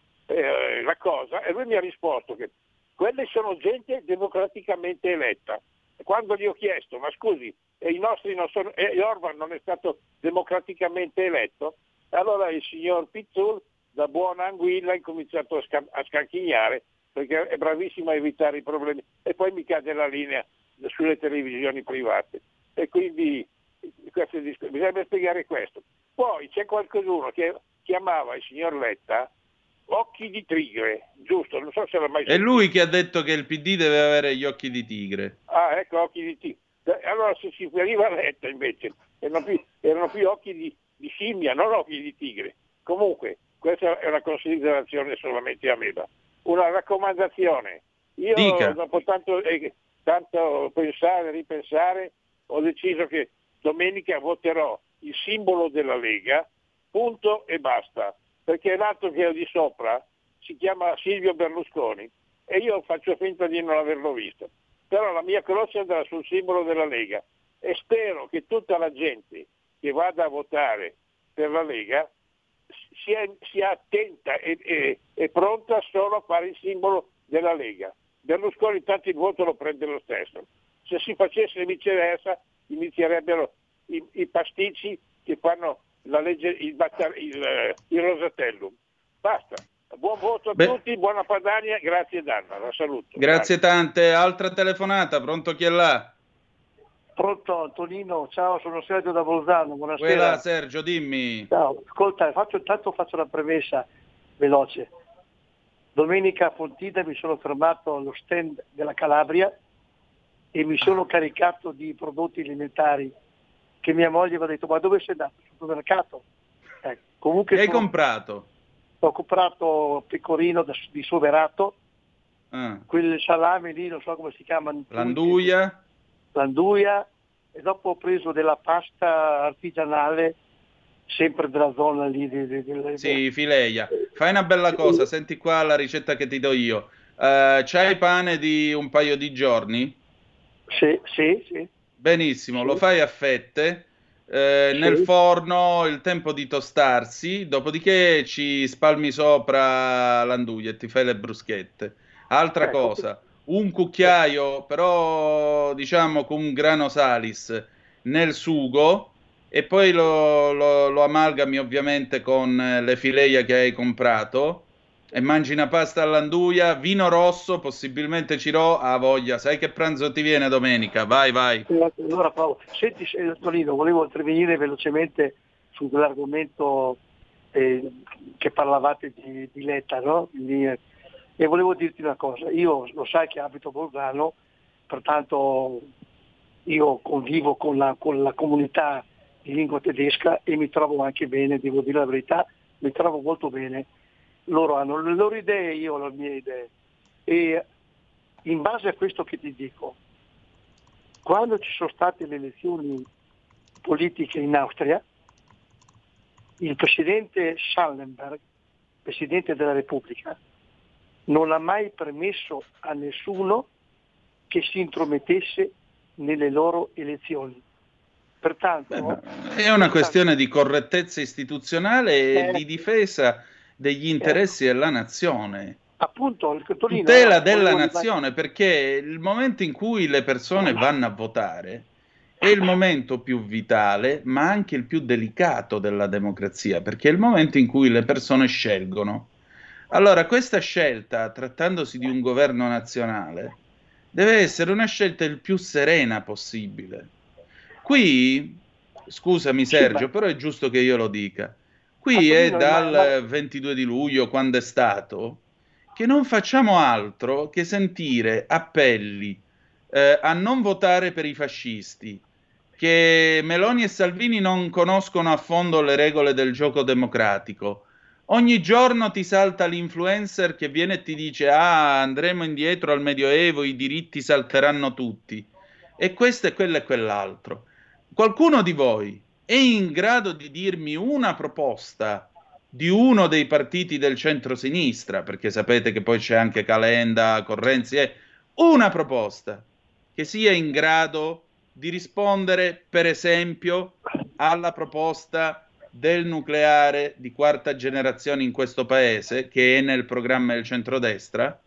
la cosa, e lui mi ha risposto che quelle sono gente democraticamente eletta. Quando gli ho chiesto, ma scusi, e i nostri non sono, e Orban non è stato democraticamente eletto, allora il signor Pizzul da buona anguilla ha incominciato a, scan- a scanchignare, perché è bravissimo a evitare i problemi, e poi mi cade la linea sulle televisioni private, e quindi questo disc- bisogna spiegare questo. Poi c'è qualcuno che chiamava il signor Letta occhi di tigre, giusto? Non so se l'ha mai sentito. È lui che ha detto che il P D deve avere gli occhi di tigre. Ah, ecco, occhi di tigre. Allora se si arriva a Letta invece, erano più, erano più occhi di, di scimmia, non occhi di tigre. Comunque, questa è una considerazione solamente a me. Una raccomandazione. Io Dica. dopo tanto, eh, tanto pensare, ripensare, ho deciso che domenica voterò il simbolo della Lega, punto e basta. perché l'altro che è di sopra si chiama Silvio Berlusconi e io faccio finta di non averlo visto, però la mia croce andrà sul simbolo della Lega e spero che tutta la gente che vada a votare per la Lega sia, sia attenta e, e, e pronta solo a fare il simbolo della Lega. Berlusconi tanto il voto lo prende lo stesso, se si facesse viceversa inizierebbero i, i pasticci che fanno la legge, il, il, il Rosatellum. Basta. Buon voto a Beh. tutti, buona Padania, grazie Danna, la saluto. Grazie Dai. tante, altra telefonata, pronto chi è là? Pronto Tonino, ciao, sono Sergio da Bolzano, buonasera. Quella, Sergio, dimmi. Ciao, ascolta, faccio, intanto faccio una premessa veloce. Domenica a Fontina mi sono fermato allo stand della Calabria e mi sono caricato di prodotti alimentari che mia moglie mi ha detto, ma dove sei andato? Al supermercato. Eh, comunque che hai sono... comprato? Ho comprato pecorino di Soverato, ah. quel salame lì, non so come si chiama. L'anduia? L'anduia, e dopo ho preso della pasta artigianale, sempre della zona lì. Di, di, di, sì, Fileia. Fai una bella cosa, senti qua la ricetta che ti do io. Uh, c'hai pane di un paio di giorni? Sì, sì, sì. Benissimo, sì. Lo fai a fette. Eh, nel sì. forno il tempo di tostarsi, dopodiché ci spalmi sopra l'anduia e ti fai le bruschette. Altra ecco. cosa, un cucchiaio però diciamo con un grano salis nel sugo e poi lo, lo, lo amalgami ovviamente con le fileia che hai comprato e mangi una pasta all'anduia, vino rosso, possibilmente Cirò, ha voglia, sai che pranzo ti viene domenica, vai vai. Allora Paolo, senti Tonino, volevo intervenire velocemente su quell'argomento eh, che parlavate di, di Letta, no? Quindi, eh, e volevo dirti una cosa, io lo sai che abito a Bolzano, pertanto io convivo con la, con la comunità di lingua tedesca e mi trovo anche bene, devo dire la verità, mi trovo molto bene. Loro hanno le loro idee, io ho le mie idee e in base a questo che ti dico, quando ci sono state le elezioni politiche in Austria, il presidente Schallenberg, presidente della Repubblica, non ha mai permesso a nessuno che si intromettesse nelle loro elezioni. Pertanto Beh, è una pertanto, questione di correttezza istituzionale e eh, di difesa degli interessi ecco. della nazione, appunto il Tonino, tutela della nazione vai. Perché il momento in cui le persone vanno a votare è il momento più vitale ma anche il più delicato della democrazia, perché è il momento in cui le persone scelgono. Allora questa scelta, trattandosi di un governo nazionale, deve essere una scelta il più serena possibile. Qui, scusami Sergio, però è giusto che io lo dica, qui è dal ventidue di luglio, quando è stato, che non facciamo altro che sentire appelli eh, a non votare per i fascisti, che Meloni e Salvini non conoscono a fondo le regole del gioco democratico. Ogni giorno ti salta l'influencer che viene e ti dice «Ah, andremo indietro al Medioevo, i diritti salteranno tutti». E questo e quello e quell'altro. Qualcuno di voi è in grado di dirmi una proposta di uno dei partiti del centro-sinistra, perché sapete che poi c'è anche Calenda, Renzi, eh, una proposta che sia in grado di rispondere, per esempio, alla proposta del nucleare di quarta generazione in questo paese, che è nel programma del centrodestra?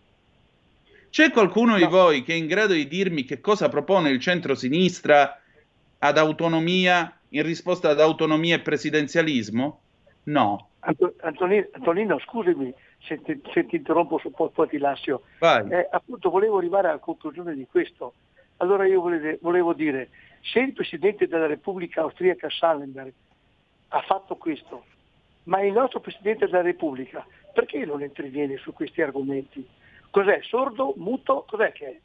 C'è qualcuno di voi che è in grado di dirmi che cosa propone il centro-sinistra ad autonomia, in risposta ad autonomia e presidenzialismo? No. Antonino, Antonino scusami se ti, se ti interrompo, su po' poi ti lascio. Eh, appunto volevo arrivare alla conclusione di questo. Allora io volevo, volevo dire, se il Presidente della Repubblica Austriaca Schallenberg ha fatto questo, ma il nostro Presidente della Repubblica perché non interviene su questi argomenti? Cos'è? Sordo? Muto? Cos'è che è?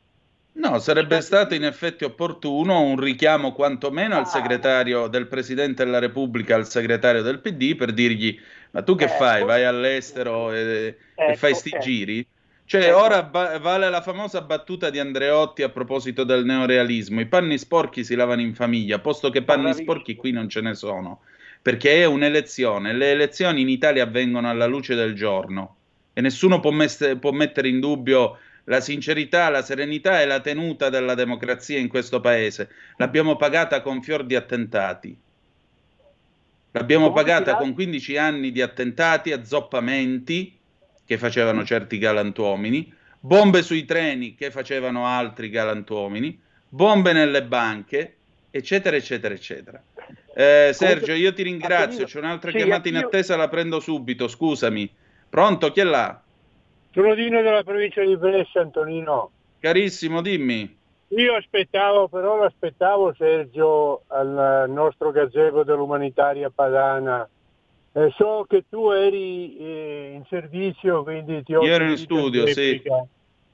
No, sarebbe stato in effetti opportuno un richiamo quantomeno al segretario del Presidente della Repubblica, al segretario del P D, per dirgli ma tu che ecco. fai? Vai all'estero e, ecco, e fai sti ecco. giri? Cioè ecco. ora ba- vale la famosa battuta di Andreotti a proposito del neorealismo, i panni sporchi si lavano in famiglia, posto che panni sporchi qui non ce ne sono. perché è un'elezione. Le elezioni in Italia avvengono alla luce del giorno e nessuno può, mess- può mettere in dubbio la sincerità, la serenità e la tenuta della democrazia in questo paese. L'abbiamo pagata con fior di attentati. L'abbiamo pagata con quindici anni di attentati, azzoppamenti che facevano certi galantuomini, bombe sui treni che facevano altri galantuomini, bombe nelle banche, eccetera, eccetera, eccetera. Eh, Sergio, io ti ringrazio, c'è un'altra chiamata in attesa, la prendo subito, scusami. Pronto, chi è là? Sono Dino della provincia di Brescia, Antonino. Carissimo, dimmi. Io aspettavo, però lo aspettavo Sergio al nostro gazebo dell'Umanitaria Padana. Eh, so che tu eri eh, in servizio, quindi ti ho... Io ero in studio, sì.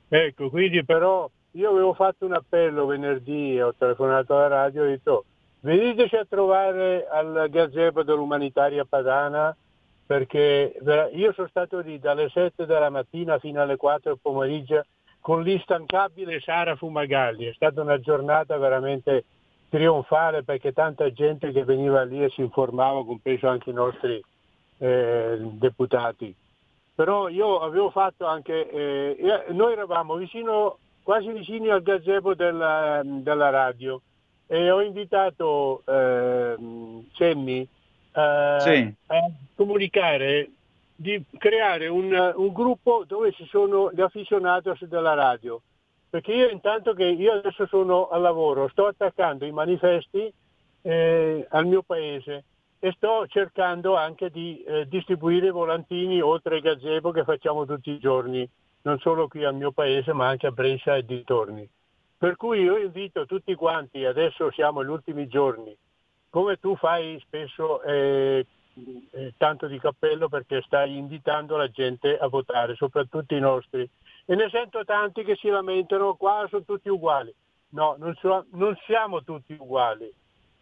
Ecco, quindi però io avevo fatto un appello venerdì, ho telefonato alla radio e ho detto veniteci a trovare al gazebo dell'Umanitaria Padana, perché io sono stato lì dalle sette della mattina fino alle quattro del pomeriggio con l'instancabile Sara Fumagalli. È stata una giornata veramente trionfale, perché tanta gente che veniva lì e si informava, compreso anche i nostri eh, deputati. Però io avevo fatto anche, eh, noi eravamo vicino, quasi vicini al gazebo della, della radio, e ho invitato eh, Semmi a, sì. a comunicare di creare un, un gruppo dove ci sono gli aficionados della radio, perché io intanto che io adesso sono al lavoro, sto attaccando i manifesti eh, al mio paese e sto cercando anche di eh, distribuire volantini oltre ai gazebo che facciamo tutti i giorni, non solo qui al mio paese ma anche a Brescia e dintorni. Per cui io invito tutti quanti, adesso siamo agli ultimi giorni, come tu fai spesso eh, tanto di cappello, perché stai invitando la gente a votare, soprattutto i nostri, e ne sento tanti che si lamentano, qua sono tutti uguali. No, non, so, non siamo tutti uguali,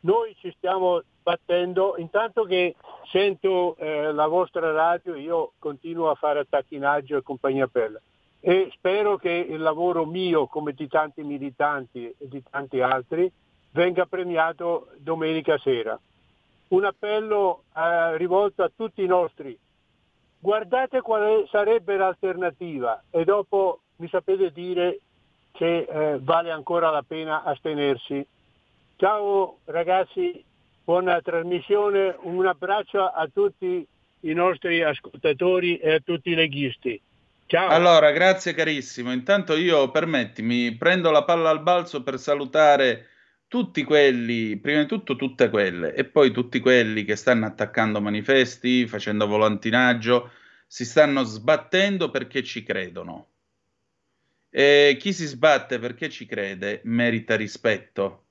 noi ci stiamo battendo. Intanto che sento eh, la vostra radio, io continuo a fare attacchinaggio e compagnia bella, e spero che il lavoro mio, come di tanti militanti e di tanti altri, venga premiato domenica sera. Un appello eh, rivolto a tutti i nostri: guardate quale sarebbe l'alternativa e dopo mi sapete dire se eh, vale ancora la pena astenersi. Ciao ragazzi, buona trasmissione, un abbraccio a tutti i nostri ascoltatori e a tutti i leghisti. Ciao. Allora, grazie carissimo. Intanto io, permettimi, prendo la palla al balzo per salutare tutti quelli, prima di tutto tutte quelle, e poi tutti quelli che stanno attaccando manifesti, facendo volantinaggio, si stanno sbattendo perché ci credono. E chi si sbatte perché ci crede merita rispetto,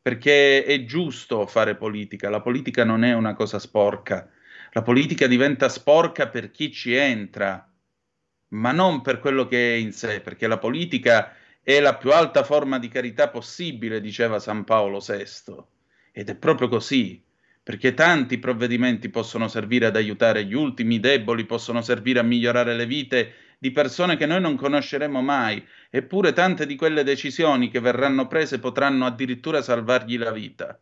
perché è giusto fare politica. La politica non è una cosa sporca, la politica diventa sporca per chi ci entra, ma non per quello che è in sé, perché la politica è la più alta forma di carità possibile, diceva San Paolo sesto, ed è proprio così, perché tanti provvedimenti possono servire ad aiutare gli ultimi deboli, possono servire a migliorare le vite di persone che noi non conosceremo mai, eppure tante di quelle decisioni che verranno prese potranno addirittura salvargli la vita,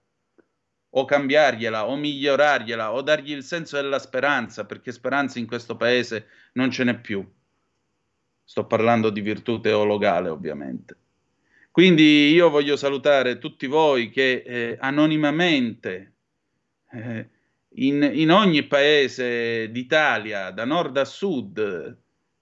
o cambiargliela, o migliorargliela, o dargli il senso della speranza, perché speranza in questo paese non ce n'è più. Sto parlando di virtù teologale, ovviamente. Quindi io voglio salutare tutti voi che eh, anonimamente, eh, in, in ogni paese d'Italia, da nord a sud,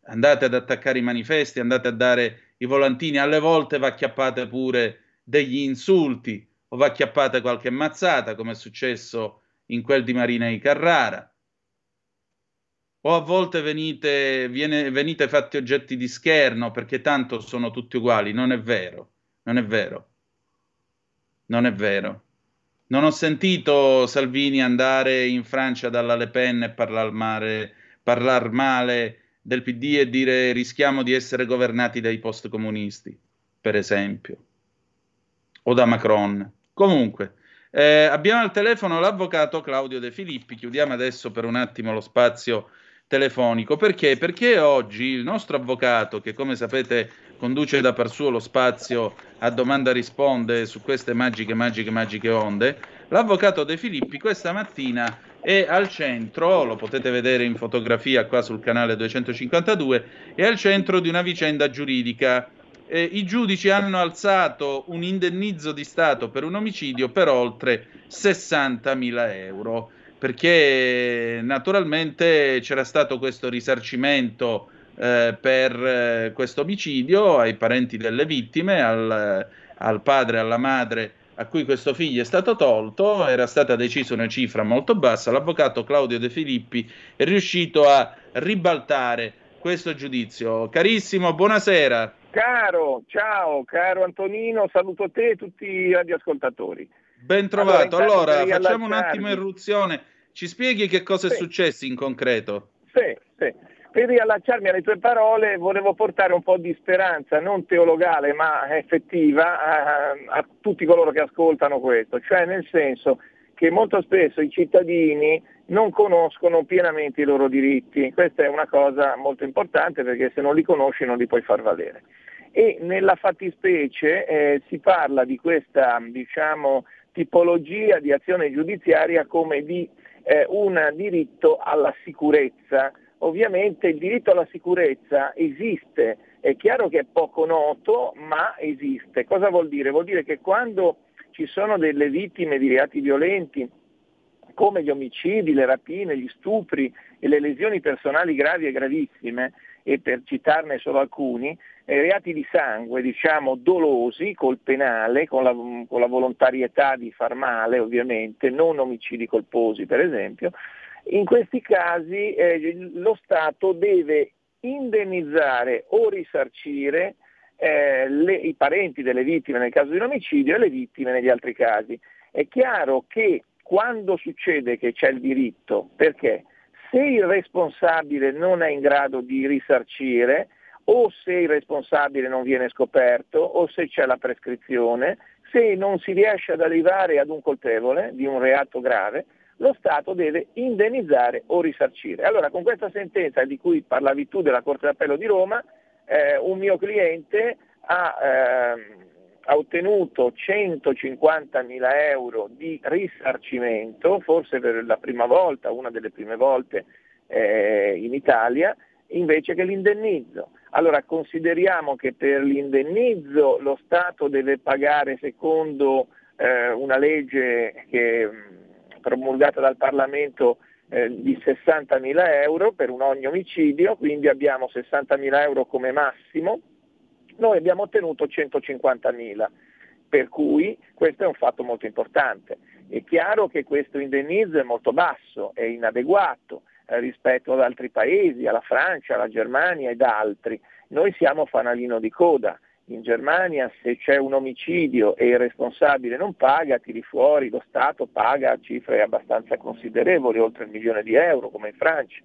andate ad attaccare i manifesti, andate a dare i volantini, alle volte v'acchiappate pure degli insulti, o v'acchiappate qualche mazzata, come è successo in quel di Marina di Carrara. O a volte venite, viene, venite fatti oggetti di scherno perché tanto sono tutti uguali. Non è vero, non è vero, non è vero. Non ho sentito Salvini andare in Francia dalla Le Pen e parlare male, parlar male del P D e dire rischiamo di essere governati dai postcomunisti, per esempio, o da Macron. Comunque, eh, abbiamo al telefono l'avvocato Claudio De Filippi. Chiudiamo adesso per un attimo lo spazio telefonico, perché? Perché oggi il nostro avvocato, che come sapete conduce da par suo lo spazio a domanda risponde su queste magiche, magiche, magiche onde, L'avvocato De Filippi questa mattina è al centro, lo potete vedere in fotografia qua sul canale duecentocinquantadue, è al centro di una vicenda giuridica. Eh, i giudici hanno alzato un indennizzo di Stato per un omicidio per oltre sessantamila euro, perché naturalmente c'era stato questo risarcimento eh, per eh, questo omicidio ai parenti delle vittime, al, al padre, alla madre a cui questo figlio è stato tolto. Era stata decisa una cifra molto bassa. L'avvocato Claudio De Filippi è riuscito a ribaltare questo giudizio. Carissimo, buonasera. Caro, ciao, caro Antonino, saluto te e tutti i radioascoltatori. Ben trovato. Allora, allora facciamo un attimo irruzione. Ci spieghi che cosa sì. è successo in concreto? Sì, sì. Per riallacciarmi alle tue parole, volevo portare un po' di speranza, non teologale ma effettiva, a, a tutti coloro che ascoltano questo. Cioè, nel senso che molto spesso i cittadini non conoscono pienamente i loro diritti. Questa è una cosa molto importante, perché se non li conosci non li puoi far valere. E nella fattispecie eh, si parla di questa, diciamo, tipologia di azione giudiziaria come di eh, un diritto alla sicurezza. Ovviamente il diritto alla sicurezza esiste, è chiaro che è poco noto, ma esiste. Cosa vuol dire? Vuol dire che quando ci sono delle vittime di reati violenti, come gli omicidi, le rapine, gli stupri e le lesioni personali gravi e gravissime, e per citarne solo alcuni, eh, reati di sangue, diciamo dolosi col penale, con la, con la volontarietà di far male ovviamente, non omicidi colposi per esempio, in questi casi eh, lo Stato deve indennizzare o risarcire eh, le, i parenti delle vittime nel caso di un omicidio e le vittime negli altri casi. È chiaro che quando succede che c'è il diritto, perché? Se il responsabile non è in grado di risarcire, o se il responsabile non viene scoperto, o se c'è la prescrizione, se non si riesce ad arrivare ad un colpevole di un reato grave, lo Stato deve indennizzare o risarcire. Allora, con questa sentenza di cui parlavi tu della Corte d'Appello di Roma, eh, un mio cliente ha, eh, ha ottenuto centocinquantamila euro di risarcimento, forse per la prima volta, una delle prime volte eh, in Italia, invece che l'indennizzo. Allora consideriamo che per l'indennizzo lo Stato deve pagare, secondo eh, una legge che promulgata dal Parlamento, eh, di sessantamila euro per un ogni omicidio, quindi abbiamo sessantamila euro come massimo, noi abbiamo ottenuto centocinquantamila, per cui questo è un fatto molto importante. È chiaro che questo indennizzo è molto basso, è inadeguato eh, rispetto ad altri paesi, alla Francia, alla Germania ed altri. Noi siamo fanalino di coda. In Germania, se c'è un omicidio e il responsabile non paga, tiri fuori, lo Stato paga cifre abbastanza considerevoli, oltre il milione di euro, come in Francia,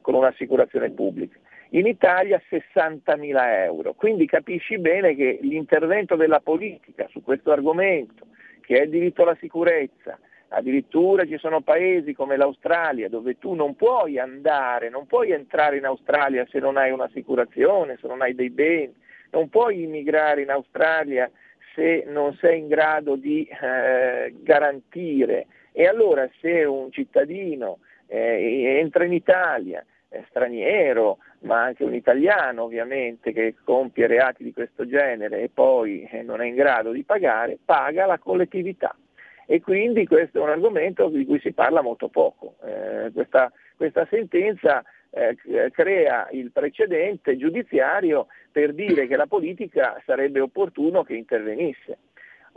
con un'assicurazione pubblica. In Italia sessantamila euro. Quindi capisci bene che l'intervento della politica su questo argomento, che è il diritto alla sicurezza, addirittura ci sono paesi come l'Australia dove tu non puoi andare, non puoi entrare in Australia se non hai un'assicurazione, se non hai dei beni. Non puoi immigrare in Australia se non sei in grado di eh, garantire. E allora se un cittadino eh, entra in Italia, eh, straniero, ma anche un italiano ovviamente, che compie reati di questo genere e poi eh, non è in grado di pagare, paga la collettività. E quindi questo è un argomento di cui si parla molto poco. Eh, questa, questa sentenza Eh, crea il precedente giudiziario per dire che la politica sarebbe opportuno che intervenisse.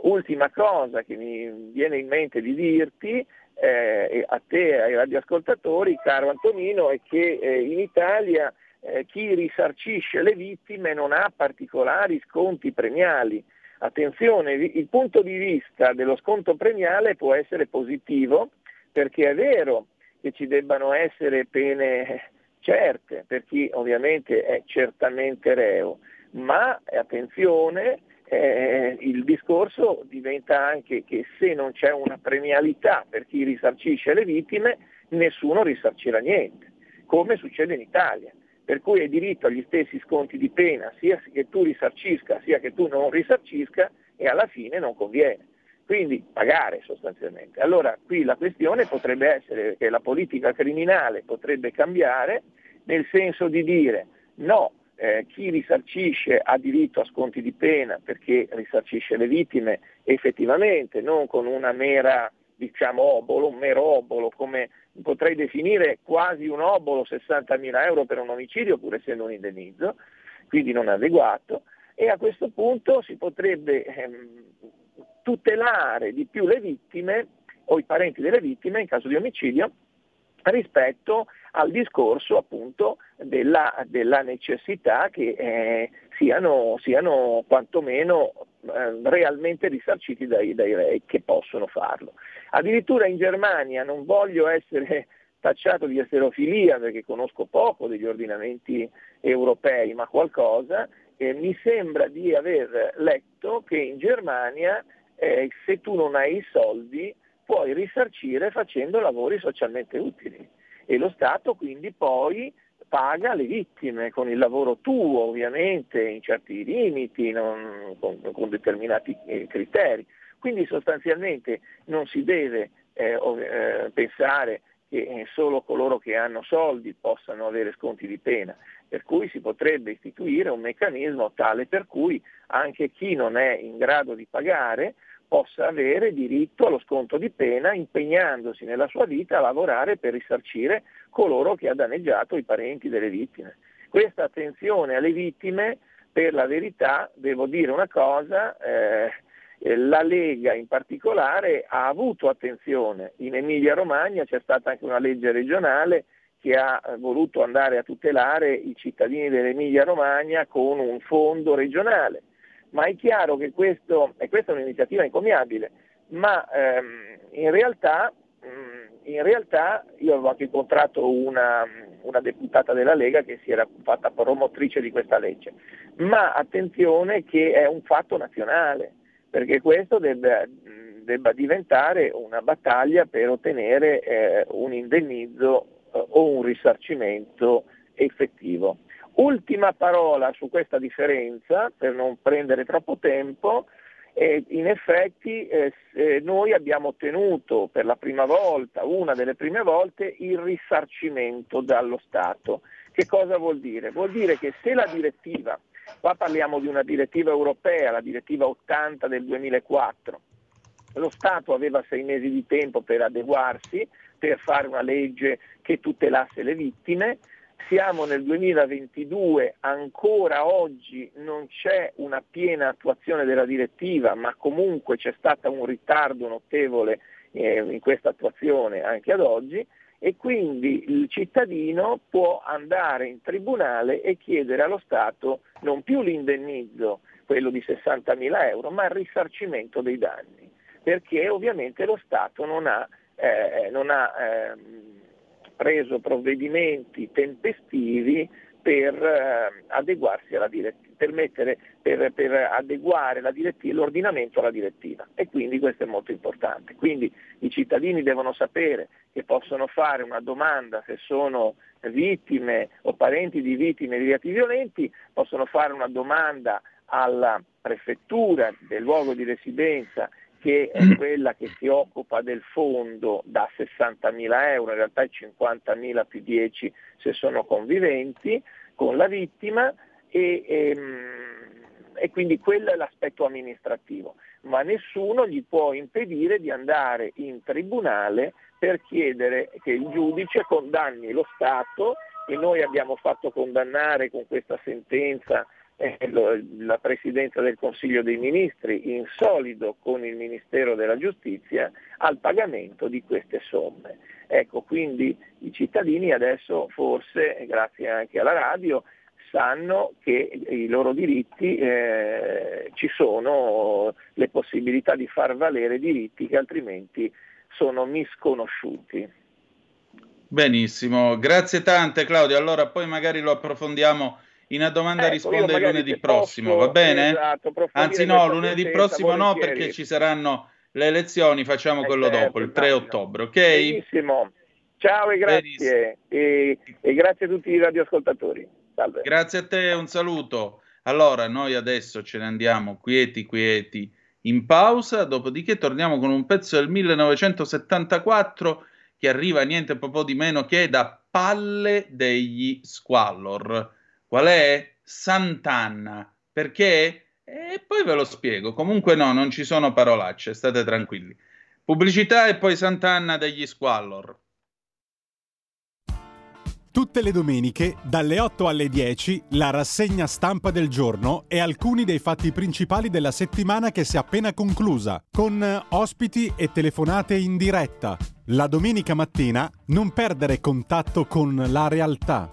Ultima cosa che mi viene in mente di dirti eh, a te, ai radioascoltatori, caro Antonino, è che eh, in Italia eh, chi risarcisce le vittime non ha particolari sconti premiali. Attenzione, il punto di vista dello sconto premiale può essere positivo, perché è vero che ci debbano essere pene certe, per chi ovviamente è certamente reo, ma attenzione, eh, il discorso diventa anche che se non c'è una premialità per chi risarcisce le vittime, nessuno risarcirà niente, come succede in Italia, per cui hai diritto agli stessi sconti di pena, sia che tu risarcisca sia che tu non risarcisca, e alla fine non conviene. quindi pagare sostanzialmente. Allora qui la questione potrebbe essere che la politica criminale potrebbe cambiare, nel senso di dire no, eh, chi risarcisce ha diritto a sconti di pena perché risarcisce le vittime effettivamente, non con una mera, diciamo, obolo, un mero obolo, come potrei definire quasi un obolo, sessantamila euro per un omicidio pur essendo un indennizzo, quindi non adeguato, e a questo punto si potrebbe ehm, tutelare di più le vittime o i parenti delle vittime in caso di omicidio rispetto al discorso appunto della, della necessità che eh, siano, siano quantomeno eh, realmente risarciti dai, dai rei che possono farlo. Addirittura in Germania, non voglio essere tacciato di eserofilia perché conosco poco degli ordinamenti europei, ma qualcosa, eh, mi sembra di aver letto che in Germania eh, se tu non hai i soldi puoi risarcire facendo lavori socialmente utili e lo Stato quindi poi paga le vittime con il lavoro tuo, ovviamente in certi limiti, non, con, con determinati eh, criteri. Quindi sostanzialmente non si deve eh, eh, pensare che solo coloro che hanno soldi possano avere sconti di pena, per cui si potrebbe istituire un meccanismo tale per cui anche chi non è in grado di pagare possa avere diritto allo sconto di pena, impegnandosi nella sua vita a lavorare per risarcire coloro che ha danneggiato i parenti delle vittime. Questa attenzione alle vittime, per la verità, devo dire una cosa, eh, la Lega in particolare ha avuto attenzione. In Emilia-Romagna c'è stata anche una legge regionale che ha voluto andare a tutelare i cittadini dell'Emilia-Romagna con un fondo regionale, ma è chiaro che questo, e questa è un'iniziativa encomiabile, ma ehm, in realtà in realtà io avevo anche incontrato una, una deputata della Lega che si era fatta promotrice di questa legge, ma attenzione che è un fatto nazionale, perché questo debba, debba diventare una battaglia per ottenere eh, un indennizzo eh, o un risarcimento effettivo. Ultima parola su questa differenza, per non prendere troppo tempo, eh, in effetti eh, eh, noi abbiamo ottenuto per la prima volta, una delle prime volte, il risarcimento dallo Stato. Che cosa vuol dire? Vuol dire che se la direttiva, qua parliamo di una direttiva europea, la direttiva ottanta del duemilaquattro, lo Stato aveva sei mesi di tempo per adeguarsi, per fare una legge che tutelasse le vittime. Siamo nel duemilaventidue, ancora oggi non c'è una piena attuazione della direttiva, ma comunque c'è stato un ritardo notevole eh, in questa attuazione anche ad oggi, e quindi il cittadino può andare in tribunale e chiedere allo Stato non più l'indennizzo, quello di sessantamila euro, ma il risarcimento dei danni, perché ovviamente lo Stato non ha, eh, non ha eh, preso provvedimenti tempestivi per eh, adeguarsi alla direttiva, per, mettere, per, per adeguare la direttiva, l'ordinamento alla direttiva, e quindi questo è molto importante. Quindi i cittadini devono sapere che possono fare una domanda se sono vittime o parenti di vittime di reati violenti, possono fare una domanda alla prefettura del luogo di residenza, che è quella che si occupa del fondo da sessantamila euro, in realtà è cinquantamila più dieci se sono conviventi con la vittima, e, e, e quindi quello è l'aspetto amministrativo, ma nessuno gli può impedire di andare in tribunale per chiedere che il giudice condanni lo Stato, e noi abbiamo fatto condannare con questa sentenza la Presidenza del Consiglio dei Ministri in solido con il Ministero della Giustizia al pagamento di queste somme. Ecco, quindi i cittadini adesso forse, grazie anche alla radio, sanno che i loro diritti, eh, ci sono le possibilità di far valere diritti che altrimenti sono misconosciuti. Benissimo, grazie tante Claudio, allora poi magari lo approfondiamo in a domanda ecco, risponde lunedì prossimo, posso, va bene? Esatto, Anzi no, lunedì sentenza, prossimo volentieri. No, perché ci saranno le elezioni, facciamo eh, quello certo, dopo, il tre ottobre, ok? Benissimo, ciao e grazie, e, e grazie a tutti i radioascoltatori. Salve. Grazie a te, un saluto. Allora, noi adesso ce ne andiamo quieti quieti in pausa, dopodiché torniamo con un pezzo del millenovecentosettantaquattro che arriva niente po' di meno che da Palle degli Squallor. Qual è? Sant'Anna. Perché? E poi ve lo spiego. Comunque no, non ci sono parolacce, state tranquilli. Pubblicità e poi Sant'Anna degli Squallor. Tutte le domeniche, dalle otto alle dieci, la rassegna stampa del giorno e alcuni dei fatti principali della settimana che si è appena conclusa, con ospiti e telefonate in diretta. La domenica mattina, non perdere contatto con la realtà,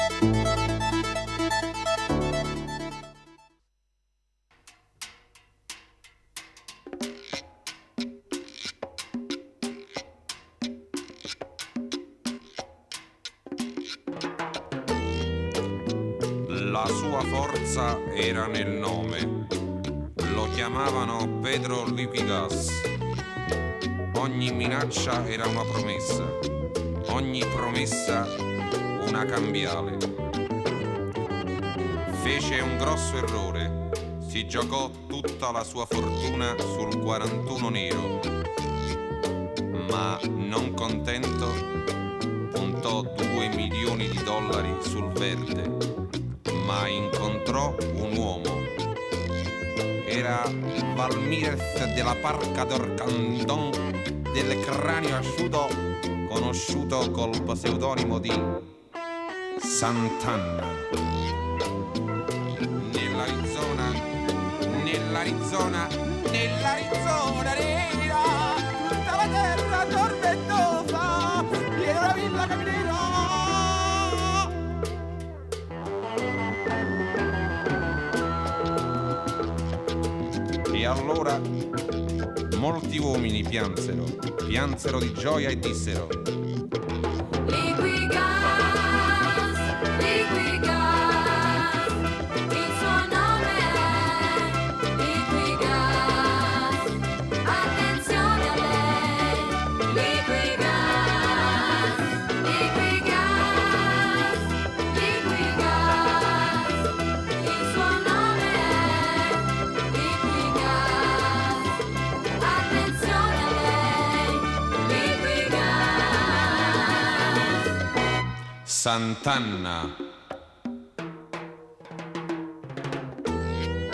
La sua forza era nel nome. Lo chiamavano Pedro Lipidas. Ogni minaccia era una promessa, ogni promessa una cambiale. Fece un grosso errore, si giocò tutta la sua fortuna sul quarantuno nero, ma non contento puntò due milioni di dollari sul verde, ma incontrò un uomo. Era Valmírez della Parca del Candon del Cranio Asciuto, conosciuto col pseudonimo di Sant'Anna. Nell'Arizona, nell'Arizona, nell'Arizona nera, tutta la terra tormentosa, viene una villa camminera. E allora molti uomini piansero, piansero di gioia e dissero: Liquigas, Liquigas, il suo nome è Liquigas, attenzione a lei, Liquigas, Liquigas, Liquigas, il suo nome è Liquigas. Sant'Anna,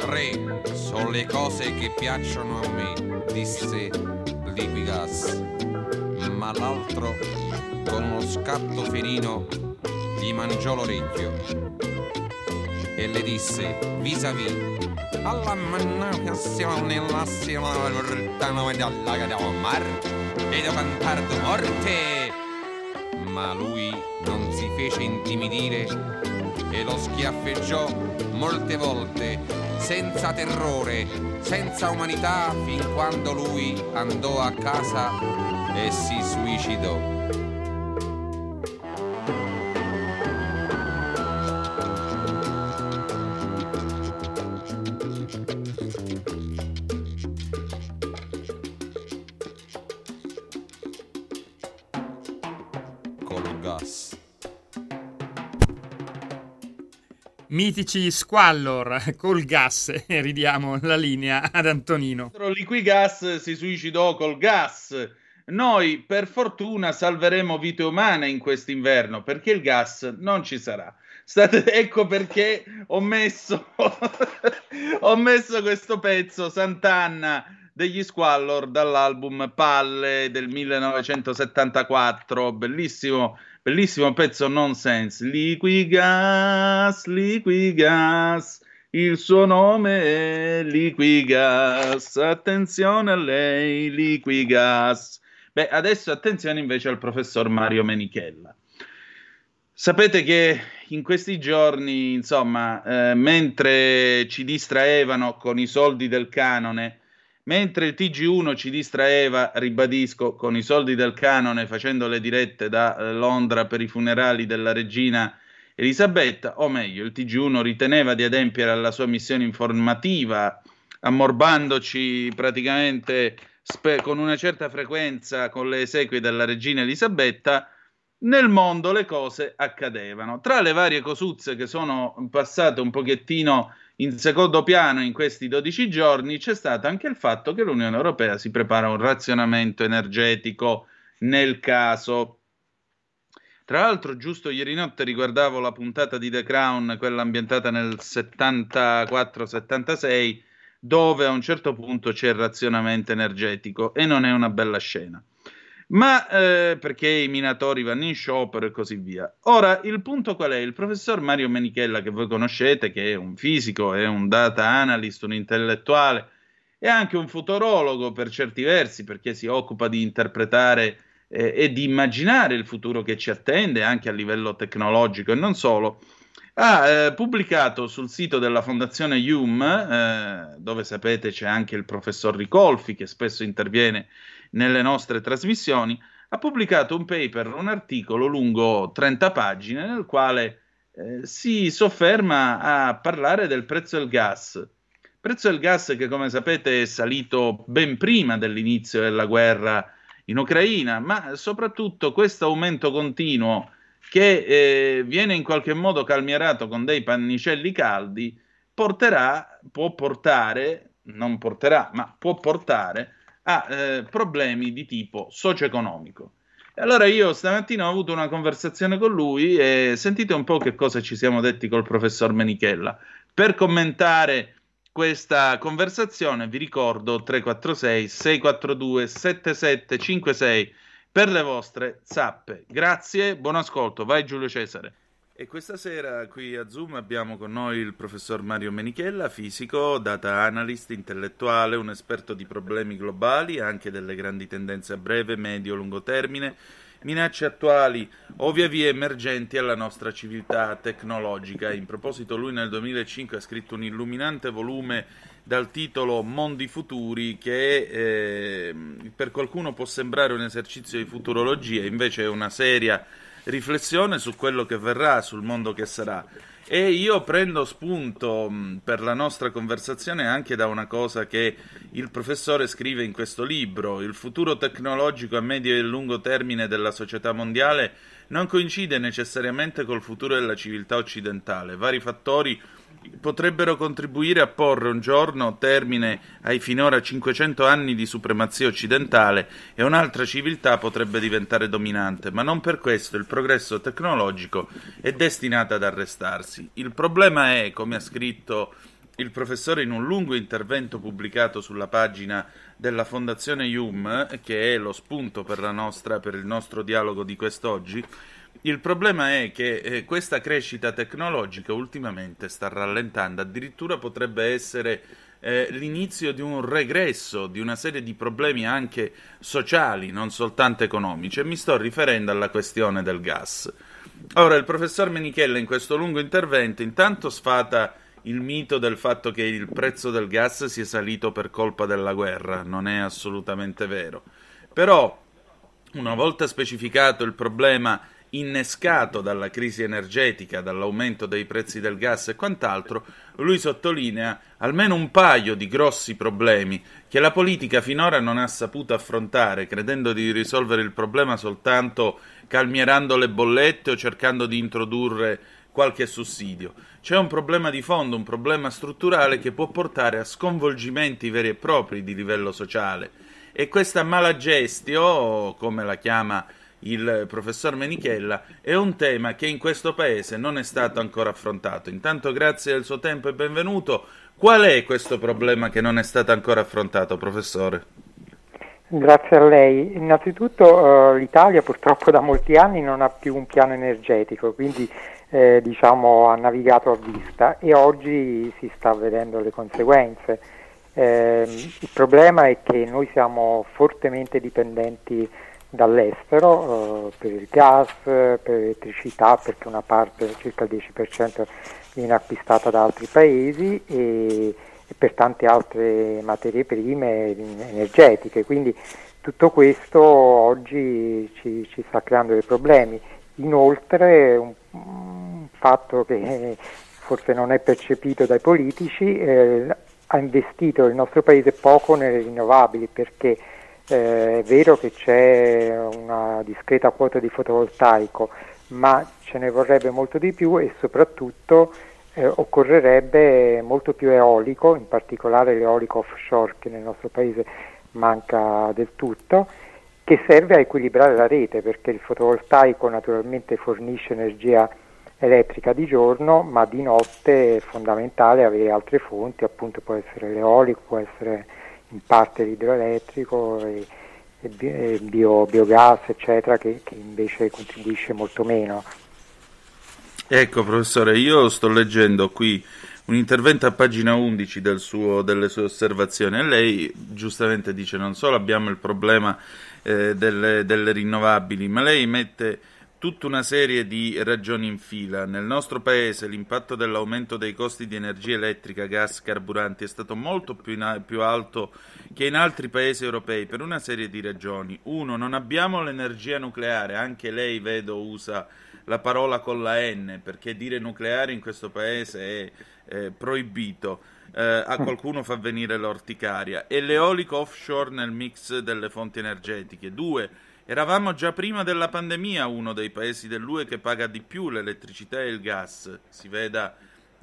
re, sono le cose che piacciono a me, disse Liquigas, ma l'altro con uno scatto ferino gli mangiò l'orecchio e le disse vis-à-vis: alla mannazione la sera l'ortano e alla gada mar e da cantar di morte. Ma lui non si fece intimidire e lo schiaffeggiò molte volte, senza terrore, senza umanità, fin quando lui andò a casa e si suicidò. Mitici Squallor col gas, e ridiamo la linea ad Antonino. Liquigas si suicidò col gas. Noi per fortuna salveremo vite umane in quest'inverno, perché il gas non ci sarà. State... Ecco perché ho messo ho messo questo pezzo Sant'Anna degli Squallor dall'album Palle del millenovecentosettantaquattro, bellissimo. Bellissimo pezzo nonsense. Liquigas, Liquigas, il suo nome è Liquigas, attenzione a lei, Liquigas. Beh, adesso attenzione invece al professor Mario Menichella. Sapete che in questi giorni, insomma, eh, mentre ci distraevano con i soldi del canone, Mentre il T G uno ci distraeva, ribadisco, con i soldi del canone, facendo le dirette da Londra per i funerali della regina Elisabetta, o meglio, il T G uno riteneva di adempiere alla sua missione informativa, ammorbandoci praticamente spe- con una certa frequenza con le esequie della regina Elisabetta. Nel mondo le cose accadevano. Tra le varie cosuzze che sono passate un pochettino in secondo piano in questi dodici giorni, c'è stato anche il fatto che l'Unione Europea si prepara a un razionamento energetico nel caso. Tra l'altro, giusto ieri notte riguardavo la puntata di The Crown, quella ambientata nel settantaquattro settantasei, dove a un certo punto c'è il razionamento energetico e non è una bella scena. Ma eh, perché i minatori vanno in sciopero e così via. Ora, il punto qual è? Il professor Mario Menichella, che voi conoscete, che è un fisico, è un data analyst, un intellettuale, è anche un futurologo per certi versi, perché si occupa di interpretare eh, e di immaginare il futuro che ci attende, anche a livello tecnologico e non solo, ha eh, pubblicato sul sito della Fondazione Hume, eh, dove sapete c'è anche il professor Ricolfi, che spesso interviene nelle nostre trasmissioni, ha pubblicato un paper, un articolo lungo trenta pagine, nel quale eh, si sofferma a parlare del prezzo del gas. Prezzo del gas che, come sapete, è salito ben prima dell'inizio della guerra in Ucraina, ma soprattutto questo aumento continuo che eh, viene in qualche modo calmierato con dei pannicelli caldi, porterà, può portare, non porterà, ma può portare a eh, problemi di tipo socio-economico. E allora io stamattina ho avuto una conversazione con lui e sentite un po' che cosa ci siamo detti col professor Menichella. Per commentare questa conversazione vi ricordo tre quattro sei sei quattro due sette sette cinque sei per le vostre zappe. Grazie, buon ascolto, vai Giulio Cesare. E questa sera qui a Zoom abbiamo con noi il professor Mario Menichella, fisico, data analyst, intellettuale, un esperto di problemi globali, anche delle grandi tendenze a breve, medio, lungo termine, minacce attuali o via via emergenti alla nostra civiltà tecnologica. In proposito lui nel duemilacinque ha scritto un illuminante volume dal titolo Mondi Futuri che eh, per qualcuno può sembrare un esercizio di futurologia, invece è una seria riflessione su quello che verrà, sul mondo che sarà. E io prendo spunto mh, per la nostra conversazione anche da una cosa che il professore scrive in questo libro: il futuro tecnologico a medio e lungo termine della società mondiale non coincide necessariamente col futuro della civiltà occidentale. Vari fattori potrebbero contribuire a porre un giorno termine ai finora cinquecento anni di supremazia occidentale e un'altra civiltà potrebbe diventare dominante, ma non per questo il progresso tecnologico è destinato ad arrestarsi. Il problema è, come ha scritto il professore in un lungo intervento pubblicato sulla pagina della Fondazione Hume, che è lo spunto per la nostra, per il nostro dialogo di quest'oggi, il problema è che eh, questa crescita tecnologica ultimamente sta rallentando, addirittura potrebbe essere eh, l'inizio di un regresso, di una serie di problemi anche sociali, non soltanto economici, e mi sto riferendo alla questione del gas. Ora, il professor Menichella in questo lungo intervento intanto sfata il mito del fatto che il prezzo del gas sia salito per colpa della guerra, non è assolutamente vero, però una volta specificato il problema innescato dalla crisi energetica, dall'aumento dei prezzi del gas e quant'altro, lui sottolinea almeno un paio di grossi problemi che la politica finora non ha saputo affrontare, credendo di risolvere il problema soltanto calmierando le bollette o cercando di introdurre qualche sussidio. C'è un problema di fondo, un problema strutturale che può portare a sconvolgimenti veri e propri di livello sociale, e questa malagestio, come la chiama il professor Menichella, è un tema che in questo paese non è stato ancora affrontato. Intanto grazie del suo tempo e benvenuto. Qual è questo problema che non è stato ancora affrontato, professore? Grazie a lei. Innanzitutto eh, l'Italia purtroppo da molti anni non ha più un piano energetico, quindi eh, diciamo ha navigato a vista e oggi si sta vedendo le conseguenze. Eh, il problema è che noi siamo fortemente dipendenti dall'estero eh, per il gas, per l'elettricità, perché una parte, circa il dieci per cento, viene acquistata da altri paesi e, e per tante altre materie prime energetiche. Quindi tutto questo oggi ci, ci sta creando dei problemi. Inoltre un, un fatto che forse non è percepito dai politici, eh, ha investito il nostro paese poco nelle rinnovabili, perché eh, è vero che c'è una discreta quota di fotovoltaico, ma ce ne vorrebbe molto di più, e soprattutto eh, occorrerebbe molto più eolico, in particolare l'eolico offshore, che nel nostro paese manca del tutto, che serve a equilibrare la rete, perché il fotovoltaico naturalmente fornisce energia elettrica di giorno, ma di notte è fondamentale avere altre fonti, appunto può essere l'eolico, può essere in parte l'idroelettrico e, e bio, biogas eccetera, che, che invece contribuisce molto meno. Ecco professore, io sto leggendo qui un intervento a pagina undici del suo, delle sue osservazioni, e lei giustamente dice non solo abbiamo il problema eh, delle, delle rinnovabili, ma lei mette tutta una serie di ragioni in fila. Nel nostro paese l'impatto dell'aumento dei costi di energia elettrica, gas, carburanti è stato molto più, in, più alto che in altri paesi europei per una serie di ragioni. Uno, non abbiamo l'energia nucleare, anche lei vedo usa la parola con la N, perché dire nucleare in questo paese è eh, proibito, eh, a qualcuno fa venire l'orticaria, e l'eolico offshore nel mix delle fonti energetiche. Due, eravamo già prima della pandemia uno dei paesi dell'U E che paga di più l'elettricità e il gas, si veda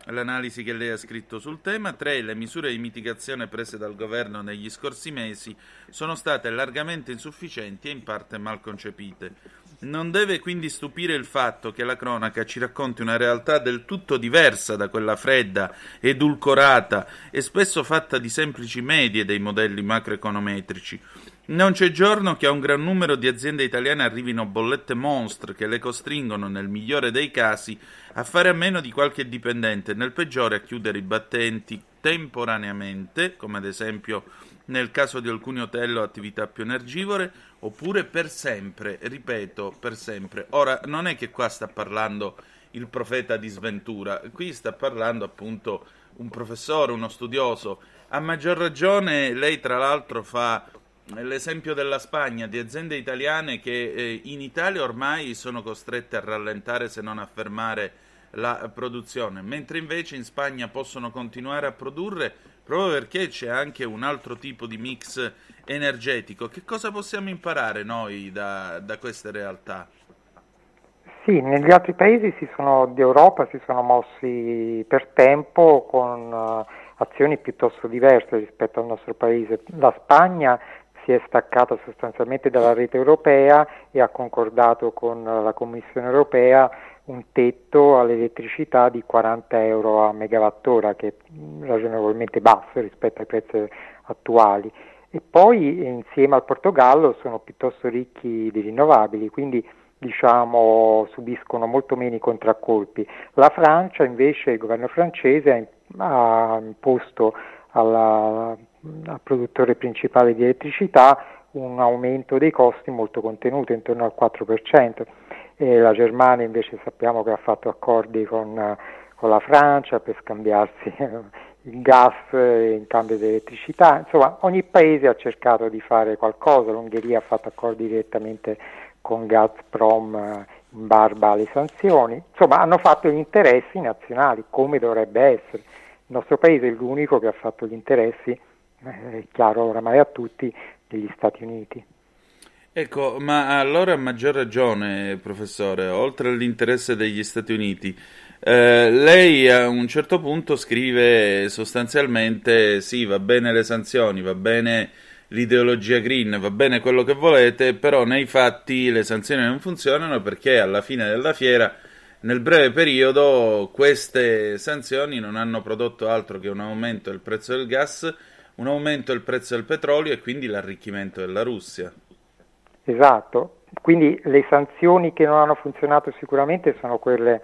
l'analisi che lei ha scritto sul tema. Tre, le misure di mitigazione prese dal governo negli scorsi mesi sono state largamente insufficienti e in parte mal concepite. Non deve quindi stupire il fatto che la cronaca ci racconti una realtà del tutto diversa da quella fredda, edulcorata e spesso fatta di semplici medie dei modelli macroeconometrici. Non c'è giorno che a un gran numero di aziende italiane arrivino bollette monstre che le costringono, nel migliore dei casi, a fare a meno di qualche dipendente, nel peggiore a chiudere i battenti temporaneamente, come ad esempio nel caso di alcuni hotel o attività più energivore, oppure per sempre, ripeto, per sempre. Ora, non è che qua sta parlando il profeta di sventura, qui sta parlando appunto un professore, uno studioso. A maggior ragione lei tra l'altro fa l'esempio della Spagna, di aziende italiane che eh, in Italia ormai sono costrette a rallentare se non a fermare la produzione, mentre invece in Spagna possono continuare a produrre proprio perché c'è anche un altro tipo di mix energetico. Che cosa possiamo imparare noi da, da queste realtà? Sì, negli altri paesi si sono, d'Europa si sono mossi per tempo con uh, azioni piuttosto diverse rispetto al nostro paese. La Spagna si è staccata sostanzialmente dalla rete europea e ha concordato con la Commissione europea un tetto all'elettricità di quaranta euro a megawattora, che è ragionevolmente basso rispetto ai prezzi attuali. E poi insieme al Portogallo sono piuttosto ricchi di rinnovabili, quindi diciamo subiscono molto meno i contraccolpi. La Francia invece, il governo francese ha imposto alla al produttore principale di elettricità un aumento dei costi molto contenuto, intorno al quattro per cento. E la Germania invece sappiamo che ha fatto accordi con, con la Francia per scambiarsi il gas in cambio di elettricità. Insomma, ogni paese ha cercato di fare qualcosa. L'Ungheria ha fatto accordi direttamente con Gazprom in barba alle sanzioni. Insomma, hanno fatto gli interessi nazionali, come dovrebbe essere. Il nostro paese è l'unico che ha fatto gli interessi, è chiaro oramai a tutti, degli Stati Uniti. Ecco, ma allora a maggior ragione, professore, oltre all'interesse degli Stati Uniti, eh, lei a un certo punto scrive sostanzialmente sì, va bene le sanzioni, va bene l'ideologia green, va bene quello che volete, però nei fatti le sanzioni non funzionano, perché alla fine della fiera, nel breve periodo, queste sanzioni non hanno prodotto altro che un aumento del prezzo del gas, un aumento del prezzo del petrolio e quindi l'arricchimento della Russia. Esatto, quindi le sanzioni che non hanno funzionato sicuramente sono quelle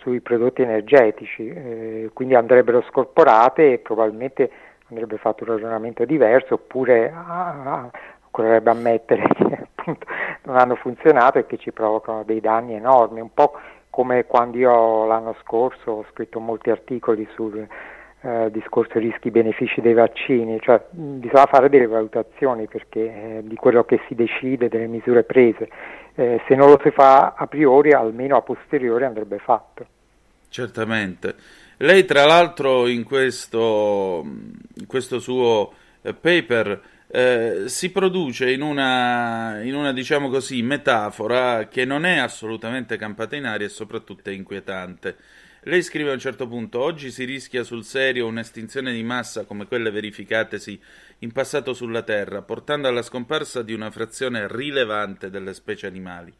sui prodotti energetici, eh, quindi andrebbero scorporate e probabilmente andrebbe fatto un ragionamento diverso, oppure ah, occorrerebbe ammettere che appunto non hanno funzionato e che ci provocano dei danni enormi, un po' come quando io l'anno scorso ho scritto molti articoli sul eh, discorso rischi-benefici dei vaccini, cioè mh, bisogna fare delle valutazioni perché eh, di quello che si decide, delle misure prese, eh, se non lo si fa a priori, almeno a posteriori andrebbe fatto. Certamente. Lei tra l'altro in questo, in questo suo paper eh, si produce in una, in una diciamo così metafora che non è assolutamente campata in aria e soprattutto è inquietante. Lei scrive a un certo punto: oggi si rischia sul serio un'estinzione di massa come quelle verificatesi in passato sulla Terra, portando alla scomparsa di una frazione rilevante delle specie animali.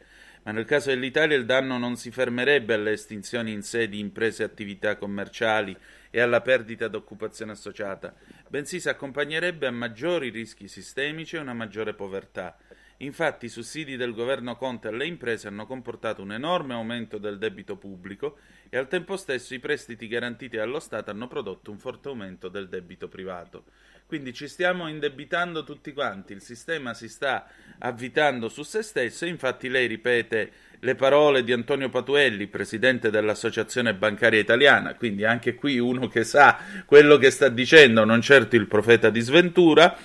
Ma nel caso dell'Italia il danno non si fermerebbe alle estinzioni in sé di imprese e attività commerciali e alla perdita d'occupazione associata, bensì si accompagnerebbe a maggiori rischi sistemici e una maggiore povertà. Infatti i sussidi del governo Conte alle imprese hanno comportato un enorme aumento del debito pubblico e al tempo stesso i prestiti garantiti dallo Stato hanno prodotto un forte aumento del debito privato. Quindi ci stiamo indebitando tutti quanti, il sistema si sta avvitando su se stesso e infatti lei ripete le parole di Antonio Patuelli, presidente dell'Associazione Bancaria Italiana, quindi anche qui uno che sa quello che sta dicendo, non certo il profeta di sventura.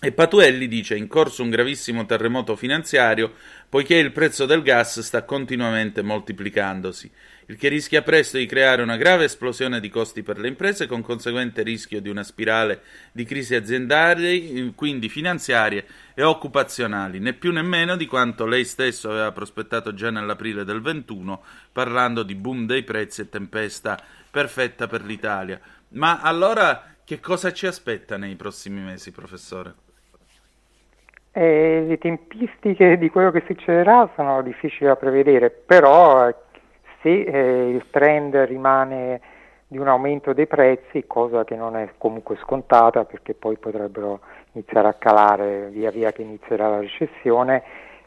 E Patuelli dice: in corso un gravissimo terremoto finanziario poiché il prezzo del gas sta continuamente moltiplicandosi, il che rischia presto di creare una grave esplosione di costi per le imprese con conseguente rischio di una spirale di crisi aziendali, quindi finanziarie e occupazionali, né più né meno di quanto lei stesso aveva prospettato già nell'aprile del ventuno parlando di boom dei prezzi e tempesta perfetta per l'Italia. Ma allora che cosa ci aspetta nei prossimi mesi, professore? Eh, le tempistiche di quello che succederà sono difficili da prevedere, però se eh, il trend rimane di un aumento dei prezzi, cosa che non è comunque scontata perché poi potrebbero iniziare a calare via via che inizierà la recessione,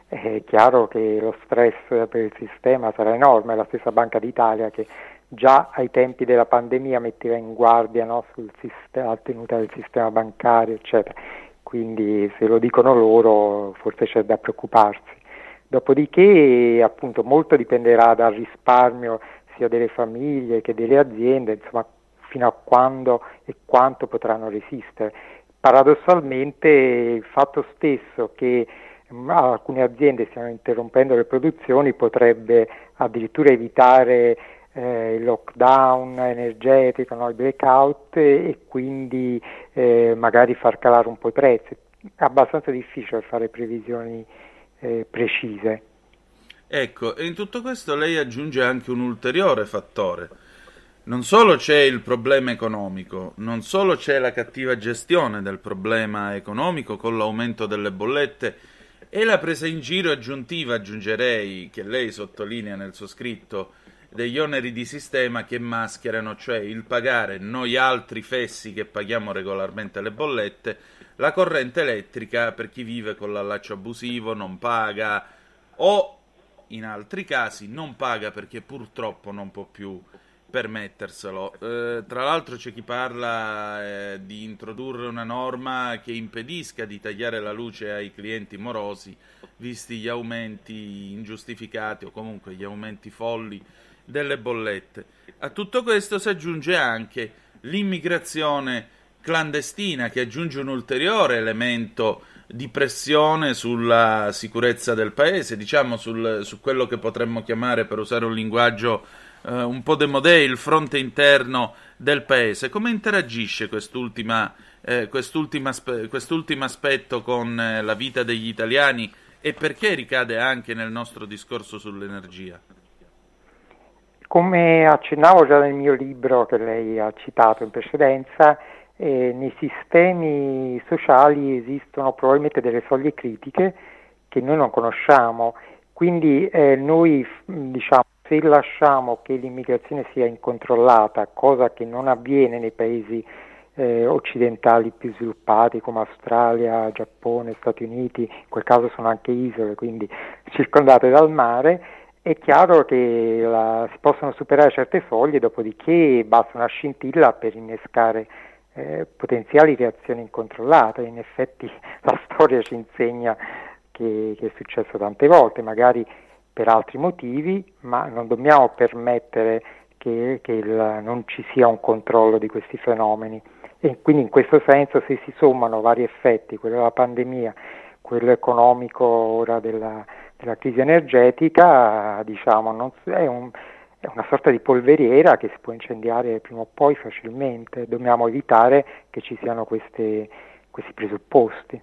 è chiaro che lo stress per il sistema sarà enorme. La stessa Banca d'Italia, che già ai tempi della pandemia metteva in guardia, no, sul sistema, la tenuta del sistema bancario, eccetera. Quindi se lo dicono loro forse c'è da preoccuparsi. Dopodiché appunto molto dipenderà dal risparmio sia delle famiglie che delle aziende, insomma fino a quando e quanto potranno resistere. Paradossalmente il fatto stesso che alcune aziende stiano interrompendo le produzioni potrebbe addirittura evitare Eh, il lockdown energetico, no? Il blackout eh, e quindi eh, magari far calare un po' i prezzi. È abbastanza difficile fare previsioni eh, precise. Ecco, e in tutto questo lei aggiunge anche un ulteriore fattore. Non solo c'è il problema economico, non solo c'è la cattiva gestione del problema economico con l'aumento delle bollette e la presa in giro aggiuntiva, aggiungerei, che lei sottolinea nel suo scritto, degli oneri di sistema che mascherano, cioè il pagare noi altri fessi che paghiamo regolarmente le bollette, la corrente elettrica per chi vive con l'allaccio abusivo, non paga, o in altri casi non paga perché purtroppo non può più permetterselo. Eh, tra l'altro c'è chi parla eh, di introdurre una norma che impedisca di tagliare la luce ai clienti morosi, visti gli aumenti ingiustificati o comunque gli aumenti folli delle bollette. A tutto questo si aggiunge anche l'immigrazione clandestina, che aggiunge un ulteriore elemento di pressione sulla sicurezza del paese, diciamo sul, su quello che potremmo chiamare, per usare un linguaggio eh, un po' demodé, il fronte interno del paese. Come interagisce quest'ultima, eh, quest'ultima, quest'ultimo aspetto con eh, la vita degli italiani e perché ricade anche nel nostro discorso sull'energia? Come accennavo già nel mio libro che lei ha citato in precedenza, eh, nei sistemi sociali esistono probabilmente delle soglie critiche che noi non conosciamo, quindi eh, noi diciamo se lasciamo che l'immigrazione sia incontrollata, cosa che non avviene nei paesi eh, occidentali più sviluppati come Australia, Giappone, Stati Uniti, in quel caso sono anche isole, quindi circondate dal mare, è chiaro che la, si possono superare certe soglie, dopodiché basta una scintilla per innescare eh, potenziali reazioni incontrollate. In effetti la storia ci insegna che, che è successo tante volte, magari per altri motivi, ma non dobbiamo permettere che, che il, non ci sia un controllo di questi fenomeni. E quindi in questo senso, se si sommano vari effetti, quello della pandemia, quello economico ora della, della crisi energetica, diciamo, non, è, un, è una sorta di polveriera che si può incendiare prima o poi facilmente. Dobbiamo evitare che ci siano queste, questi presupposti.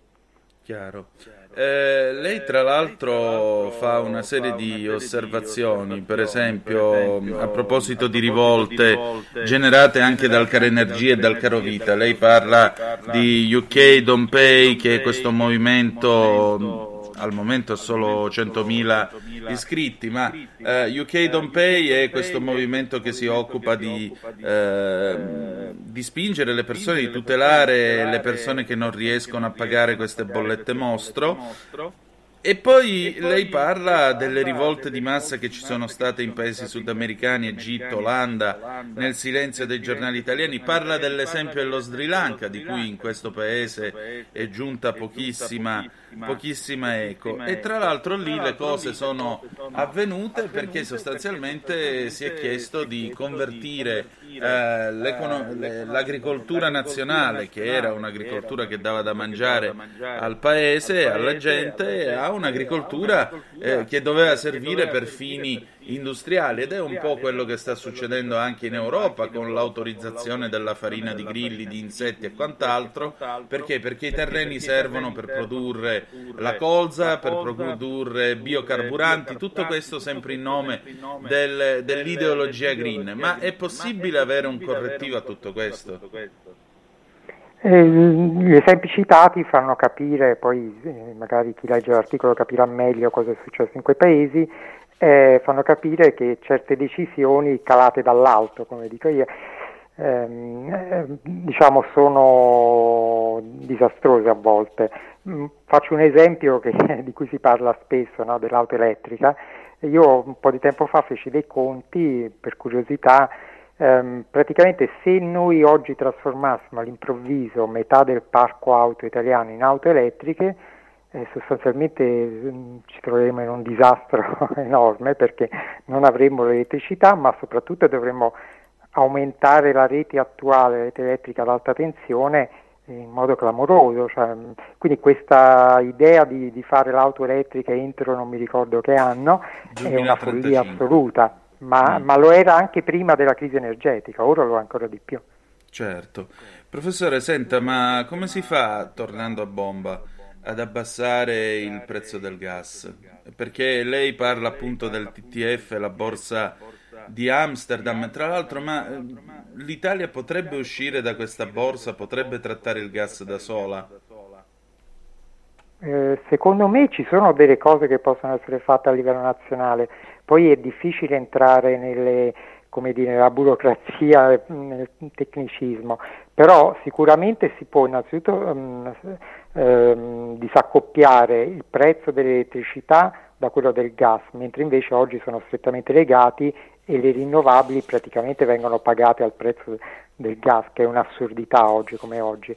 Chiaro. Eh, lei tra l'altro fa una serie di osservazioni, per esempio a proposito di rivolte generate anche dal caro energia e dal caro vita. Lei parla di U K Don't Pay, che è questo movimento... al momento solo centomila iscritti, ma eh, U K Don't Pay è questo movimento che si occupa di, eh, di spingere le persone, di tutelare le persone che non riescono a pagare queste bollette mostro. E poi lei parla delle rivolte di massa che ci sono state in paesi sudamericani, Egitto, Olanda, nel silenzio dei giornali italiani. Parla dell'esempio dello Sri Lanka, di cui in questo paese è giunta pochissima, pochissima eco. E tra l'altro lì le cose sono avvenute perché sostanzialmente si è chiesto di convertire eh, l'agricoltura nazionale, che era un'agricoltura che dava da mangiare al paese, alla gente, a un'agricoltura eh, che doveva servire per fini industriali, ed è un po' quello che sta succedendo anche in Europa con l'autorizzazione della farina di grilli, di insetti e quant'altro. Perché? Perché i terreni servono per produrre la colza, per produrre biocarburanti, tutto questo sempre in nome del, dell'ideologia green. Ma è possibile avere un correttivo a tutto questo? Eh, gli esempi citati fanno capire, poi eh, magari chi legge l'articolo capirà meglio cosa è successo in quei paesi, eh, fanno capire che certe decisioni calate dall'alto, come dico io, ehm, diciamo sono disastrose a volte. Faccio un esempio che, di cui si parla spesso, no, dell'auto elettrica. Io un po' di tempo fa feci dei conti per curiosità. Um, praticamente se noi oggi trasformassimo all'improvviso metà del parco auto italiano in auto elettriche, eh, sostanzialmente mh, ci troveremo in un disastro enorme, perché non avremmo l'elettricità, ma soprattutto dovremmo aumentare la rete attuale, la rete elettrica ad alta tensione, eh, in modo clamoroso. Cioè, mh, quindi questa idea di, di fare l'auto elettrica entro non mi ricordo che anno duemilatrentacinque è una follia assoluta. Ma, ma lo era anche prima della crisi energetica, ora lo è ancora di più. Certo. Professore, senta, ma come si fa, tornando a bomba, ad abbassare il prezzo del gas? Perché lei parla appunto del T T F, la borsa di Amsterdam, tra l'altro, ma l'Italia potrebbe uscire da questa borsa, potrebbe trattare il gas da sola? Eh, secondo me ci sono delle cose che possono essere fatte a livello nazionale. Poi è difficile entrare nelle, come dire, nella burocrazia, nel tecnicismo, però sicuramente si può innanzitutto um, um, disaccoppiare il prezzo dell'elettricità da quello del gas, mentre invece oggi sono strettamente legati e le rinnovabili praticamente vengono pagate al prezzo del gas, che è un'assurdità oggi come oggi.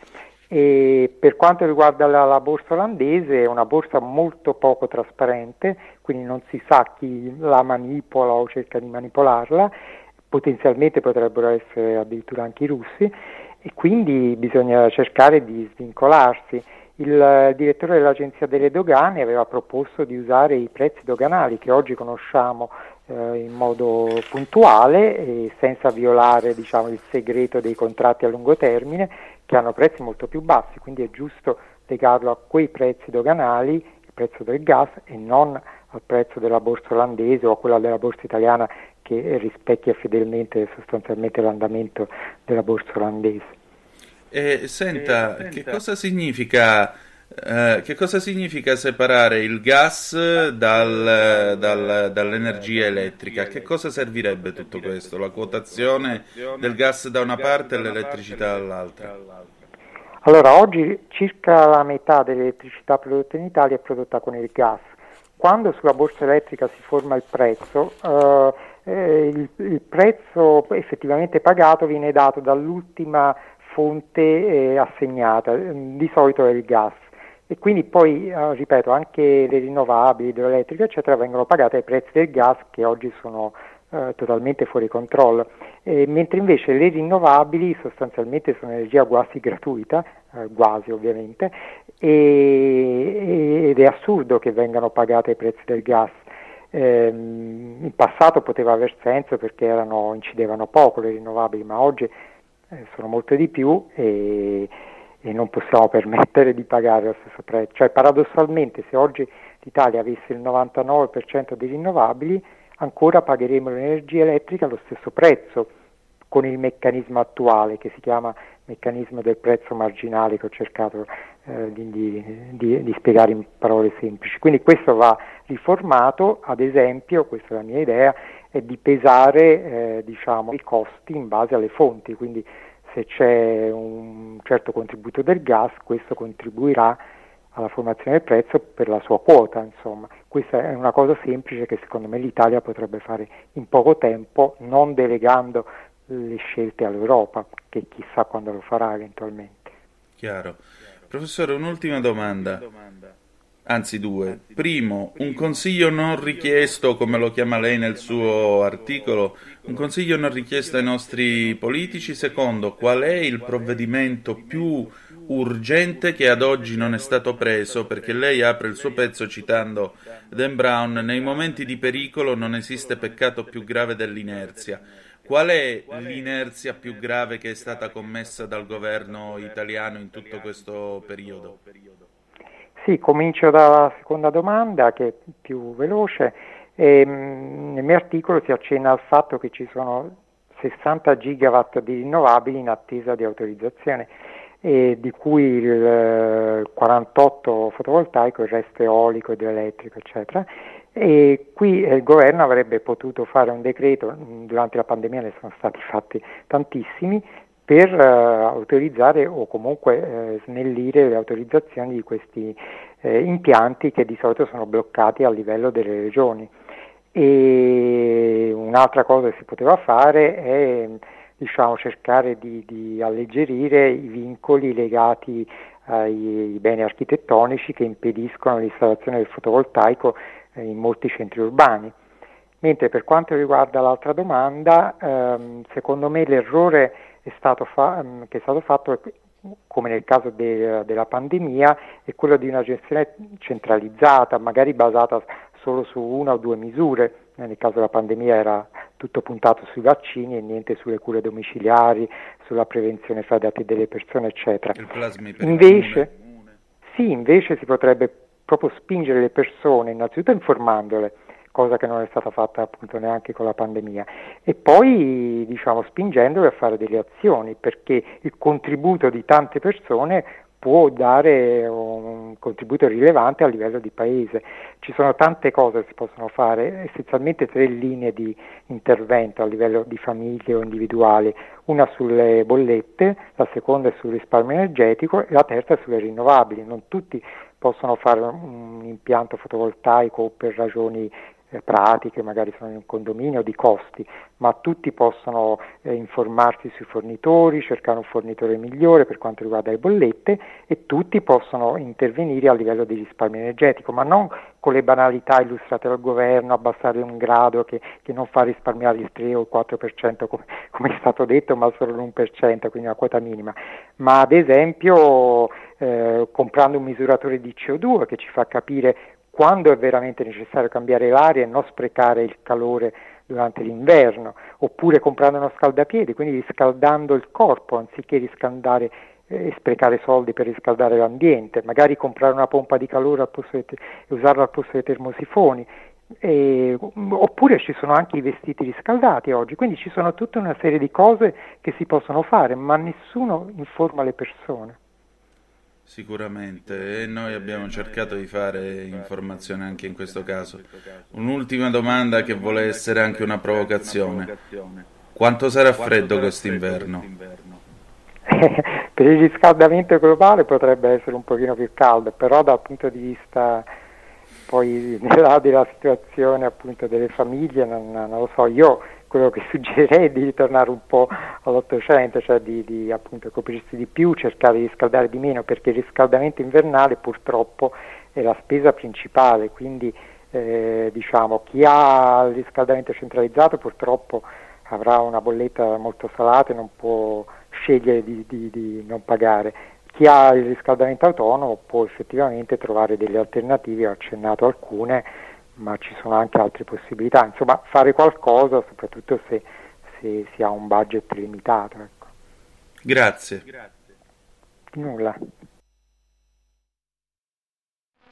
E per quanto riguarda la, la borsa olandese, è una borsa molto poco trasparente, quindi non si sa chi la manipola o cerca di manipolarla, potenzialmente potrebbero essere addirittura anche i russi, e quindi bisogna cercare di svincolarsi. Il direttore dell'Agenzia delle Dogane aveva proposto di usare i prezzi doganali che oggi conosciamo eh, in modo puntuale e senza violare, diciamo, il segreto dei contratti a lungo termine, che hanno prezzi molto più bassi, quindi è giusto legarlo a quei prezzi doganali, il prezzo del gas, e non al prezzo della borsa olandese o a quella della borsa italiana, che rispecchia fedelmente sostanzialmente l'andamento della borsa olandese. E, senta, e, senta. Che cosa significa, eh, che cosa significa separare il gas dal, dal, dall'energia elettrica? Che cosa servirebbe tutto questo? La quotazione del gas da una parte e l'elettricità dall'altra? Allora, oggi circa la metà dell'elettricità prodotta in Italia è prodotta con il gas. Quando sulla borsa elettrica si forma il prezzo, eh, eh, il, il prezzo effettivamente pagato viene dato dall'ultima fonte eh, assegnata, di solito è il gas, e quindi poi, eh, ripeto, anche le rinnovabili, l'idroelettrica eccetera vengono pagate ai prezzi del gas, che oggi sono eh, totalmente fuori controllo, eh, mentre invece le rinnovabili sostanzialmente sono energia quasi gratuita, eh, quasi ovviamente, e, ed è assurdo che vengano pagate i prezzi del gas. Eh, in passato poteva aver senso perché erano, incidevano poco le rinnovabili, ma oggi eh, sono molto di più e, e non possiamo permettere di pagare lo stesso prezzo. Cioè, paradossalmente, se oggi l'Italia avesse il novantanove per cento di rinnovabili, ancora pagheremo l'energia elettrica allo stesso prezzo con il meccanismo attuale, che si chiama meccanismo del prezzo marginale, che ho cercato eh, di, di, di spiegare in parole semplici. Quindi questo va riformato, ad esempio, questa è la mia idea, è di pesare eh, diciamo, i costi in base alle fonti, quindi se c'è un certo contributo del gas, questo contribuirà alla formazione del prezzo per la sua quota, insomma. Questa è una cosa semplice che secondo me l'Italia potrebbe fare in poco tempo, non delegando le scelte all'Europa, che chissà quando lo farà eventualmente. Chiaro. Professore, un'ultima domanda, anzi due. Primo, un consiglio non richiesto, come lo chiama lei nel suo articolo, un consiglio non richiesto ai nostri politici. Secondo, qual è il provvedimento più urgente che ad oggi non è stato preso? Perché lei apre il suo pezzo citando Dan Brown: nei momenti di pericolo non esiste peccato più grave dell'inerzia. Qual è l'inerzia più grave che è stata commessa dal governo italiano in tutto questo periodo? Sì, comincio dalla seconda domanda, che è più veloce. Ehm, nel mio articolo si accenna al fatto che ci sono sessanta gigawatt di rinnovabili in attesa di autorizzazione, e di cui il quarantotto fotovoltaico, il resto eolico, idroelettrico, eccetera. E qui eh, il governo avrebbe potuto fare un decreto, durante la pandemia ne sono stati fatti tantissimi, per eh, autorizzare o comunque eh, snellire le autorizzazioni di questi eh, impianti, che di solito sono bloccati a livello delle regioni. E un'altra cosa che si poteva fare è diciamo cercare di, di alleggerire i vincoli legati ai beni architettonici che impediscono l'installazione del fotovoltaico in molti centri urbani. Mentre per quanto riguarda l'altra domanda, ehm, secondo me l'errore è stato fa- che è stato fatto, come nel caso de- della pandemia, è quello di una gestione centralizzata, magari basata solo su una o due misure. Nel caso della pandemia era tutto puntato sui vaccini e niente sulle cure domiciliari, sulla prevenzione fra dati delle persone, eccetera. Invece, sì, invece si potrebbe proprio spingere le persone, innanzitutto informandole, cosa che non è stata fatta appunto neanche con la pandemia, e poi diciamo spingendole a fare delle azioni, perché il contributo di tante persone può dare un contributo rilevante a livello di paese. Ci sono tante cose che si possono fare, essenzialmente tre linee di intervento a livello di famiglie o individuali: una sulle bollette, la seconda è sul risparmio energetico e la terza è sulle rinnovabili. Non tutti possono fare un impianto fotovoltaico per ragioni pratiche, magari sono in un condominio, di costi, ma tutti possono eh, informarsi sui fornitori, cercare un fornitore migliore per quanto riguarda le bollette, e tutti possono intervenire a livello di risparmio energetico, ma non con le banalità illustrate dal governo, abbassare un grado che, che non fa risparmiare il tre o il quattro per cento come, come è stato detto, ma solo l'uno per cento, quindi una quota minima, ma ad esempio eh, comprando un misuratore di C O due che ci fa capire quando è veramente necessario cambiare l'aria e non sprecare il calore durante l'inverno, oppure comprando uno scaldapiedi, quindi riscaldando il corpo anziché riscaldare e eh, sprecare soldi per riscaldare l'ambiente, magari comprare una pompa di calore al posto e te- usarla al posto dei termosifoni, eh, oppure ci sono anche i vestiti riscaldati oggi, quindi ci sono tutta una serie di cose che si possono fare, ma nessuno informa le persone. Sicuramente, e noi abbiamo cercato di fare informazione anche in questo caso. Un'ultima domanda che vuole essere anche una provocazione: quanto sarà freddo quest'inverno? Eh, per il riscaldamento globale potrebbe essere un pochino più caldo, però dal punto di vista poi della, della situazione appunto delle famiglie non, non lo so, io quello che suggerirei è di ritornare un po' all'Ottocento, cioè di, di appunto coprirsi di più, cercare di riscaldare di meno, perché il riscaldamento invernale purtroppo è la spesa principale, quindi eh, diciamo, chi ha il riscaldamento centralizzato purtroppo avrà una bolletta molto salata e non può scegliere di, di, di non pagare. Chi ha il riscaldamento autonomo può effettivamente trovare delle alternative, ho accennato alcune, ma ci sono anche altre possibilità, insomma fare qualcosa soprattutto se, se si ha un budget limitato. Ecco. Grazie. Grazie. Nulla.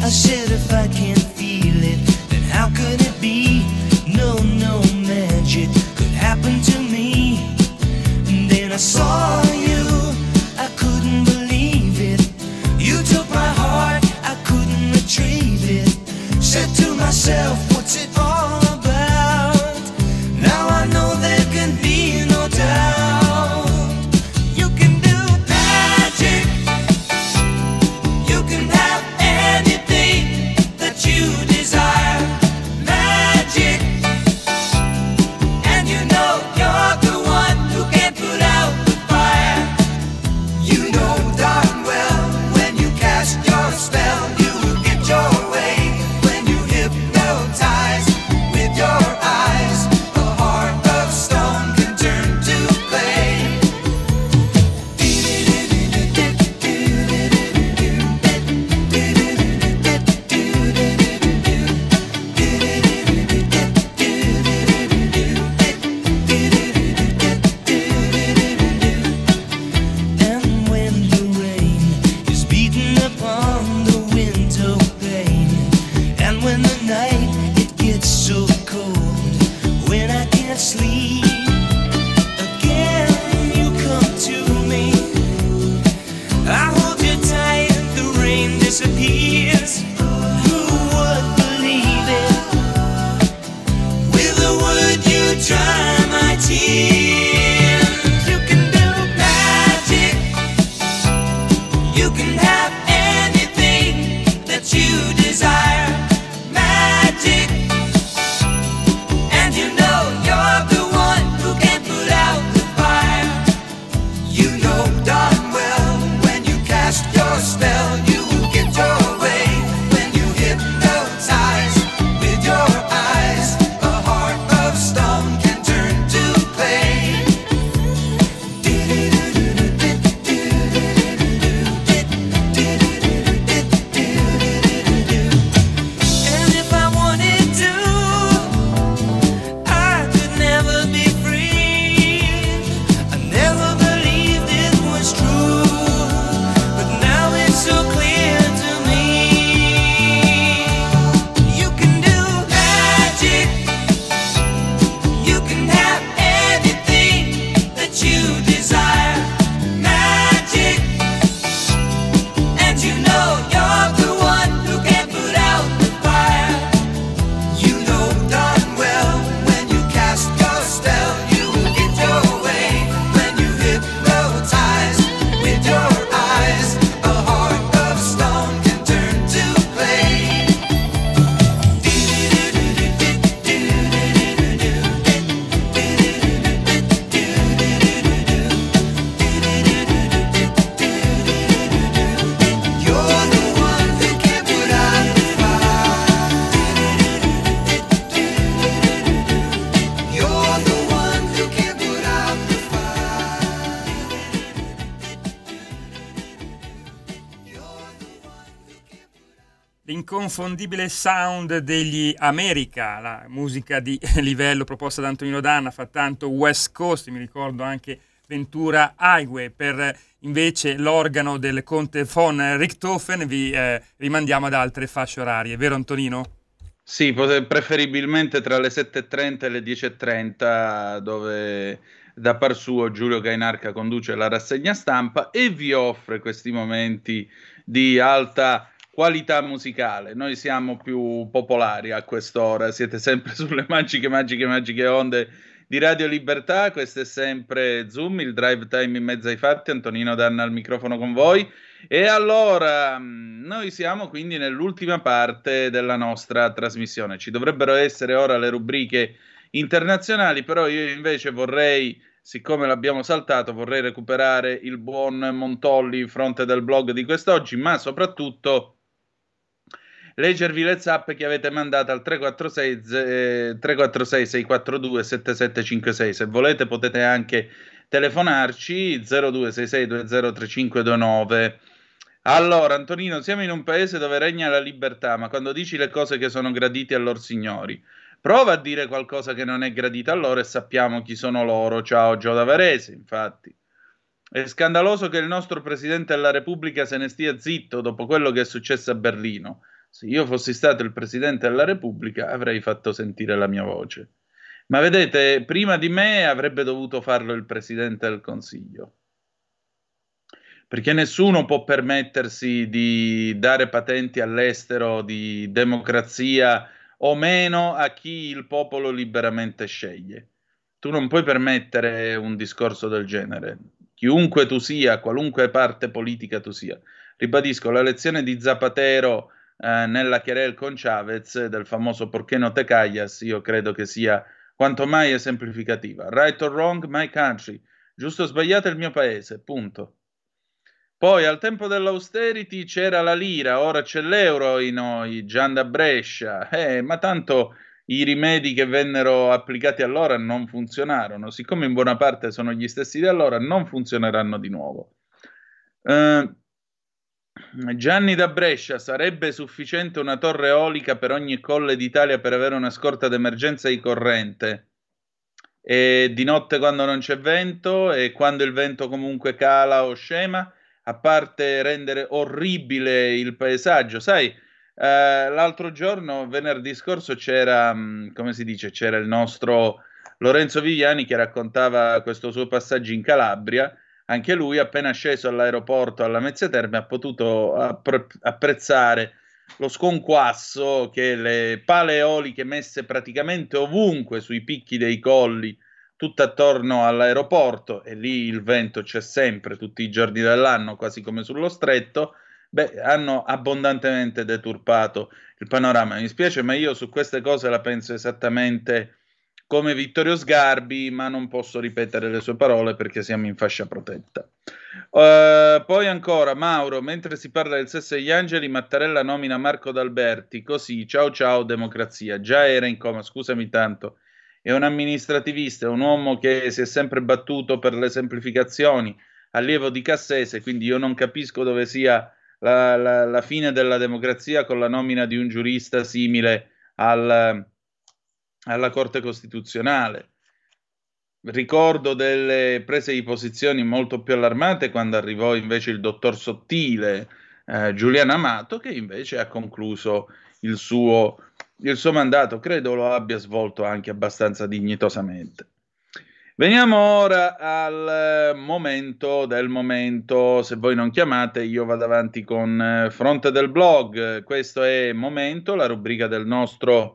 I said if I can't feel it, then how could it be? No, no magic could happen to me. And then I saw you, I couldn't believe it. You took my heart, I couldn't retrieve it. Said to myself, what's it all about? Now I know there can be no doubt. Spell, you will get your way when you hypnotize. l'inconfondibile sound degli America, la musica di livello proposta da Antonino Danna, fa tanto West Coast, mi ricordo anche Ventura Highway. Per invece l'organo del Conte von Richthofen vi eh, rimandiamo ad altre fasce orarie, vero Antonino? Sì, preferibilmente tra le sette e trenta e le dieci e trenta, dove da par suo Giulio Gainarca conduce la rassegna stampa e vi offre questi momenti di alta qualità musicale. Noi siamo più popolari a quest'ora, siete sempre sulle magiche, magiche, magiche onde di Radio Libertà. Questo è sempre Zoom, il drive time in mezzo ai fatti, Antonino Danna al microfono con voi. E allora, noi siamo quindi nell'ultima parte della nostra trasmissione. Ci dovrebbero essere ora le rubriche internazionali, però io invece vorrei, siccome l'abbiamo saltato, vorrei recuperare il buon Montolli, fronte del blog di quest'oggi, ma soprattutto leggervi le zap che avete mandato al tre quattro sei sei quattro due sette sette cinque sei. Se volete potete anche telefonarci zero due sei sei due zero tre cinque due nove. Allora, Antonino, siamo in un paese dove regna la libertà, ma quando dici le cose che sono gradite a lor signori, prova a dire qualcosa che non è gradito a loro e sappiamo chi sono loro. Ciao Gio da Varese. Infatti è scandaloso che il nostro Presidente della Repubblica se ne stia zitto dopo quello che è successo a Berlino. Se io fossi stato il Presidente della Repubblica avrei fatto sentire la mia voce. Ma vedete, prima di me avrebbe dovuto farlo il Presidente del Consiglio, perché nessuno può permettersi di dare patenti all'estero di democrazia o meno a chi il popolo liberamente sceglie. Tu non puoi permettere un discorso del genere, chiunque tu sia, qualunque parte politica tu sia. Ribadisco, la lezione di Zapatero eh, nella querel con Chavez del famoso "Por qué no te callas", io credo che sia quanto mai esemplificativa. Right or wrong, my country. Giusto o sbagliato, il mio paese, punto. Poi al tempo dell'austerity c'era la lira, ora c'è l'euro in noi, Gian da Brescia. Eh, ma tanto i rimedi che vennero applicati allora non funzionarono, siccome in buona parte sono gli stessi di allora, non funzioneranno di nuovo. Eh, Gianni da Brescia, sarebbe sufficiente una torre eolica per ogni colle d'Italia per avere una scorta d'emergenza di corrente, e di notte quando non c'è vento e quando il vento comunque cala o scema, a parte rendere orribile il paesaggio. Sai, eh, l'altro giorno, venerdì scorso, c'era, come si dice, c'era il nostro Lorenzo Viviani che raccontava questo suo passaggio in Calabria. Anche lui, appena sceso all'aeroporto alla Lamezia Terme, ha potuto appre- apprezzare lo sconquasso che le pale eoliche messe praticamente ovunque sui picchi dei colli, tutto attorno all'aeroporto, e lì il vento c'è sempre, tutti i giorni dell'anno, quasi come sullo stretto, beh, hanno abbondantemente deturpato il panorama. Mi spiace, ma io su queste cose la penso esattamente come Vittorio Sgarbi, ma non posso ripetere le sue parole perché siamo in fascia protetta. Uh, poi ancora, Mauro, mentre si parla del Sesso degli Angeli, Mattarella nomina Marco D'Alberti, così, ciao ciao democrazia, già era in coma, scusami tanto, è un amministrativista, è un uomo che si è sempre battuto per le semplificazioni, allievo di Cassese, quindi io non capisco dove sia la, la, la fine della democrazia con la nomina di un giurista simile al... alla Corte Costituzionale. Ricordo delle prese di posizioni molto più allarmate quando arrivò invece il dottor Sottile, eh, Giuliano Amato, che invece ha concluso il suo, il suo mandato, credo lo abbia svolto anche abbastanza dignitosamente. Veniamo ora al momento del momento, se voi non chiamate io vado avanti con eh, Fronte del Blog. Questo è Momento, la rubrica del nostro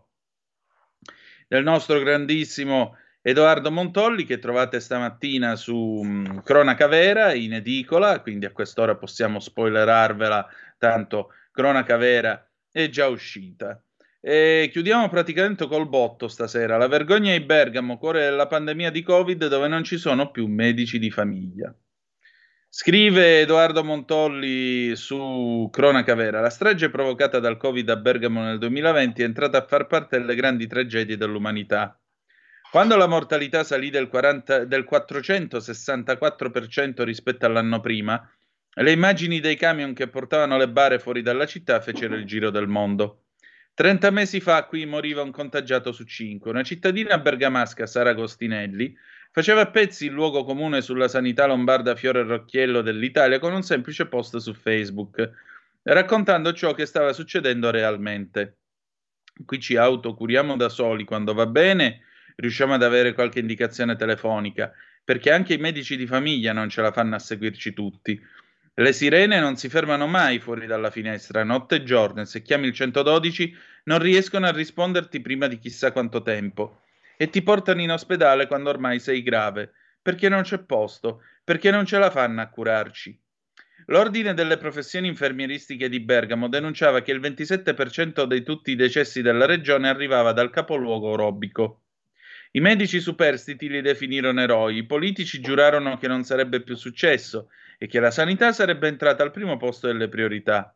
del nostro grandissimo Edoardo Montolli, che trovate stamattina su mh, Cronaca Vera in edicola, quindi a quest'ora possiamo spoilerarvela, tanto Cronaca Vera è già uscita. E chiudiamo praticamente col botto stasera, la vergogna di Bergamo, cuore della pandemia di Covid, dove non ci sono più medici di famiglia. Scrive Edoardo Montolli su Cronaca Vera: la strage provocata dal Covid a Bergamo nel duemilaventi è entrata a far parte delle grandi tragedie dell'umanità. Quando la mortalità salì del, quaranta, del quattrocentosessantaquattro per cento rispetto all'anno prima, Le immagini dei camion che portavano le bare fuori dalla città fecero il giro del mondo. Trenta mesi fa qui moriva un contagiato su cinque. Una cittadina bergamasca, Sara Costinelli, faceva a pezzi il luogo comune sulla sanità lombarda fiore e Rocchiello dell'Italia con un semplice post su Facebook, raccontando ciò che stava succedendo realmente. Qui ci autocuriamo da soli, quando va bene riusciamo ad avere qualche indicazione telefonica, perché anche i medici di famiglia non ce la fanno a seguirci tutti. Le sirene non si fermano mai fuori dalla finestra, notte e giorno, e se chiami il centododici non riescono a risponderti prima di chissà quanto tempo, e ti portano in ospedale quando ormai sei grave, perché non c'è posto, perché non ce la fanno a curarci. L'Ordine delle professioni infermieristiche di Bergamo denunciava che il ventisette per cento di tutti i decessi della regione arrivava dal capoluogo orobico. I medici superstiti li definirono eroi, i politici giurarono che non sarebbe più successo e che la sanità sarebbe entrata al primo posto delle priorità.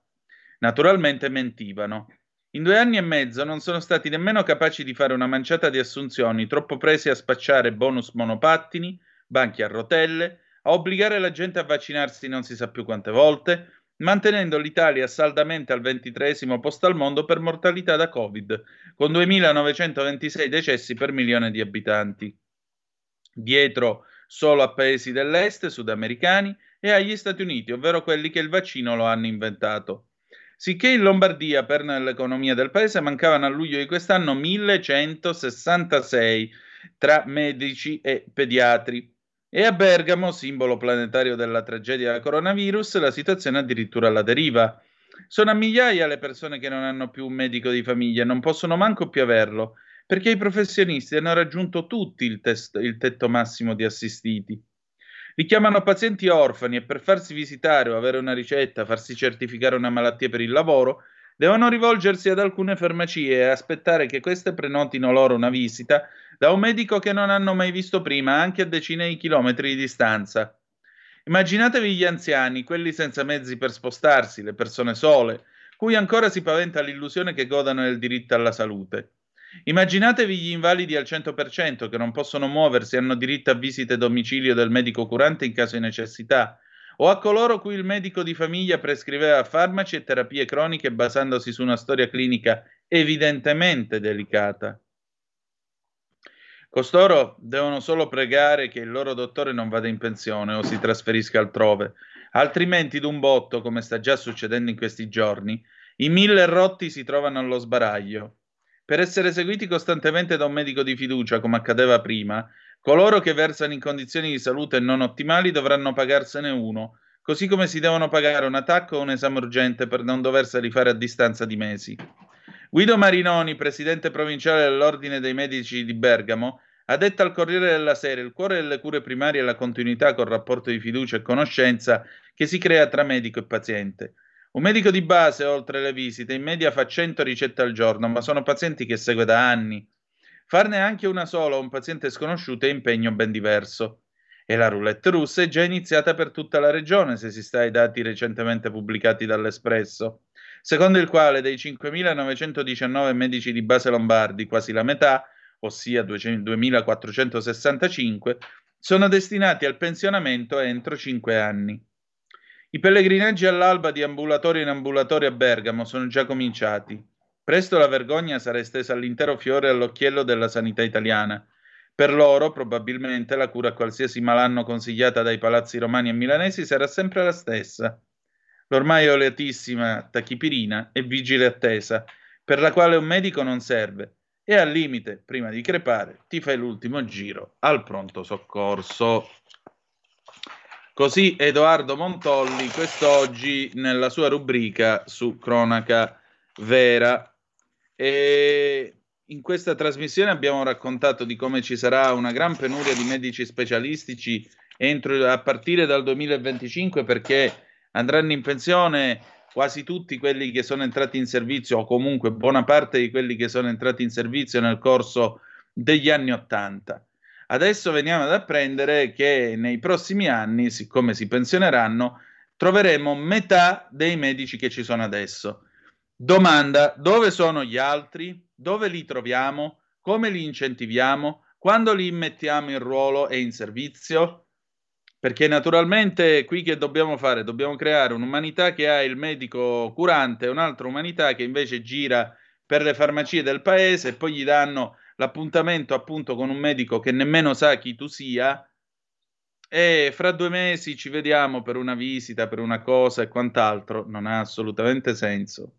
Naturalmente mentivano. In due anni e mezzo non sono stati nemmeno capaci di fare una manciata di assunzioni, troppo presi a spacciare bonus monopattini, banchi a rotelle, a obbligare la gente a vaccinarsi non si sa più quante volte, mantenendo l'Italia saldamente al ventitreesimo posto al mondo per mortalità da Covid, con duemilanovecento ventisei decessi per milione di abitanti. Dietro solo a paesi dell'est, sudamericani, e agli Stati Uniti, ovvero quelli che il vaccino lo hanno inventato. Sicché in Lombardia, per l'economia del paese, mancavano a luglio di quest'anno millecentosessantasei tra medici e pediatri. E a Bergamo, simbolo planetario della tragedia del coronavirus, la situazione è addirittura alla deriva. Sono a migliaia le persone che non hanno più un medico di famiglia e non possono manco più averlo, perché i professionisti hanno raggiunto tutti il, testo, il tetto massimo di assistiti. Li chiamano pazienti orfani e per farsi visitare o avere una ricetta, farsi certificare una malattia per il lavoro, devono rivolgersi ad alcune farmacie e aspettare che queste prenotino loro una visita da un medico che non hanno mai visto prima, anche a decine di chilometri di distanza. Immaginatevi gli anziani, quelli senza mezzi per spostarsi, le persone sole, cui ancora si paventa l'illusione che godano del diritto alla salute. Immaginatevi gli invalidi al cento per cento che non possono muoversi e hanno diritto a visite a domicilio del medico curante in caso di necessità, o a coloro cui il medico di famiglia prescriveva farmaci e terapie croniche basandosi su una storia clinica evidentemente delicata. Costoro devono solo pregare che il loro dottore non vada in pensione o si trasferisca altrove, altrimenti d'un botto, come sta già succedendo in questi giorni, i mille rotti si trovano allo sbaraglio. Per essere seguiti costantemente da un medico di fiducia, come accadeva prima, coloro che versano in condizioni di salute non ottimali dovranno pagarsene uno, così come si devono pagare un attacco o un esame urgente per non doverseli fare a distanza di mesi. Guido Marinoni, presidente provinciale dell'Ordine dei Medici di Bergamo, ha detto al Corriere della Sera: il cuore delle cure primarie è la continuità col rapporto di fiducia e conoscenza che si crea tra medico e paziente. Un medico di base, oltre le visite, in media fa cento ricette al giorno, ma sono pazienti che segue da anni. Farne anche una sola a un paziente sconosciuto è impegno ben diverso. E la roulette russa è già iniziata per tutta la regione, se si sta ai dati recentemente pubblicati dall'Espresso, secondo il quale dei cinquemilanovecentodiciannove medici di base lombardi, quasi la metà, ossia duemilaquattrocentosessantacinque, sono destinati al pensionamento entro cinque anni. I pellegrinaggi all'alba di ambulatorio in ambulatorio a Bergamo sono già cominciati. Presto la vergogna sarà estesa all'intero fiore e all'occhiello della sanità italiana. Per loro, probabilmente, la cura a qualsiasi malanno consigliata dai palazzi romani e milanesi sarà sempre la stessa. L'ormai oleatissima tachipirina è vigile attesa, per la quale un medico non serve, e al limite, prima di crepare, ti fai l'ultimo giro al pronto soccorso. Così Edoardo Montolli quest'oggi nella sua rubrica su Cronaca Vera. E in questa trasmissione abbiamo raccontato di come ci sarà una gran penuria di medici specialistici entro, a partire dal duemilaventicinque, perché andranno in pensione quasi tutti quelli che sono entrati in servizio, o comunque buona parte di quelli che sono entrati in servizio nel corso degli anni Ottanta. Adesso veniamo ad apprendere che nei prossimi anni, siccome si pensioneranno, troveremo metà dei medici che ci sono adesso. Domanda: dove sono gli altri? Dove li troviamo? Come li incentiviamo? Quando li mettiamo in ruolo e in servizio? Perché naturalmente qui che dobbiamo fare? Dobbiamo creare un'umanità che ha il medico curante e un'altra umanità che invece gira per le farmacie del paese e poi gli danno l'appuntamento appunto con un medico che nemmeno sa chi tu sia e fra due mesi ci vediamo per una visita, per una cosa e quant'altro. Non ha assolutamente senso.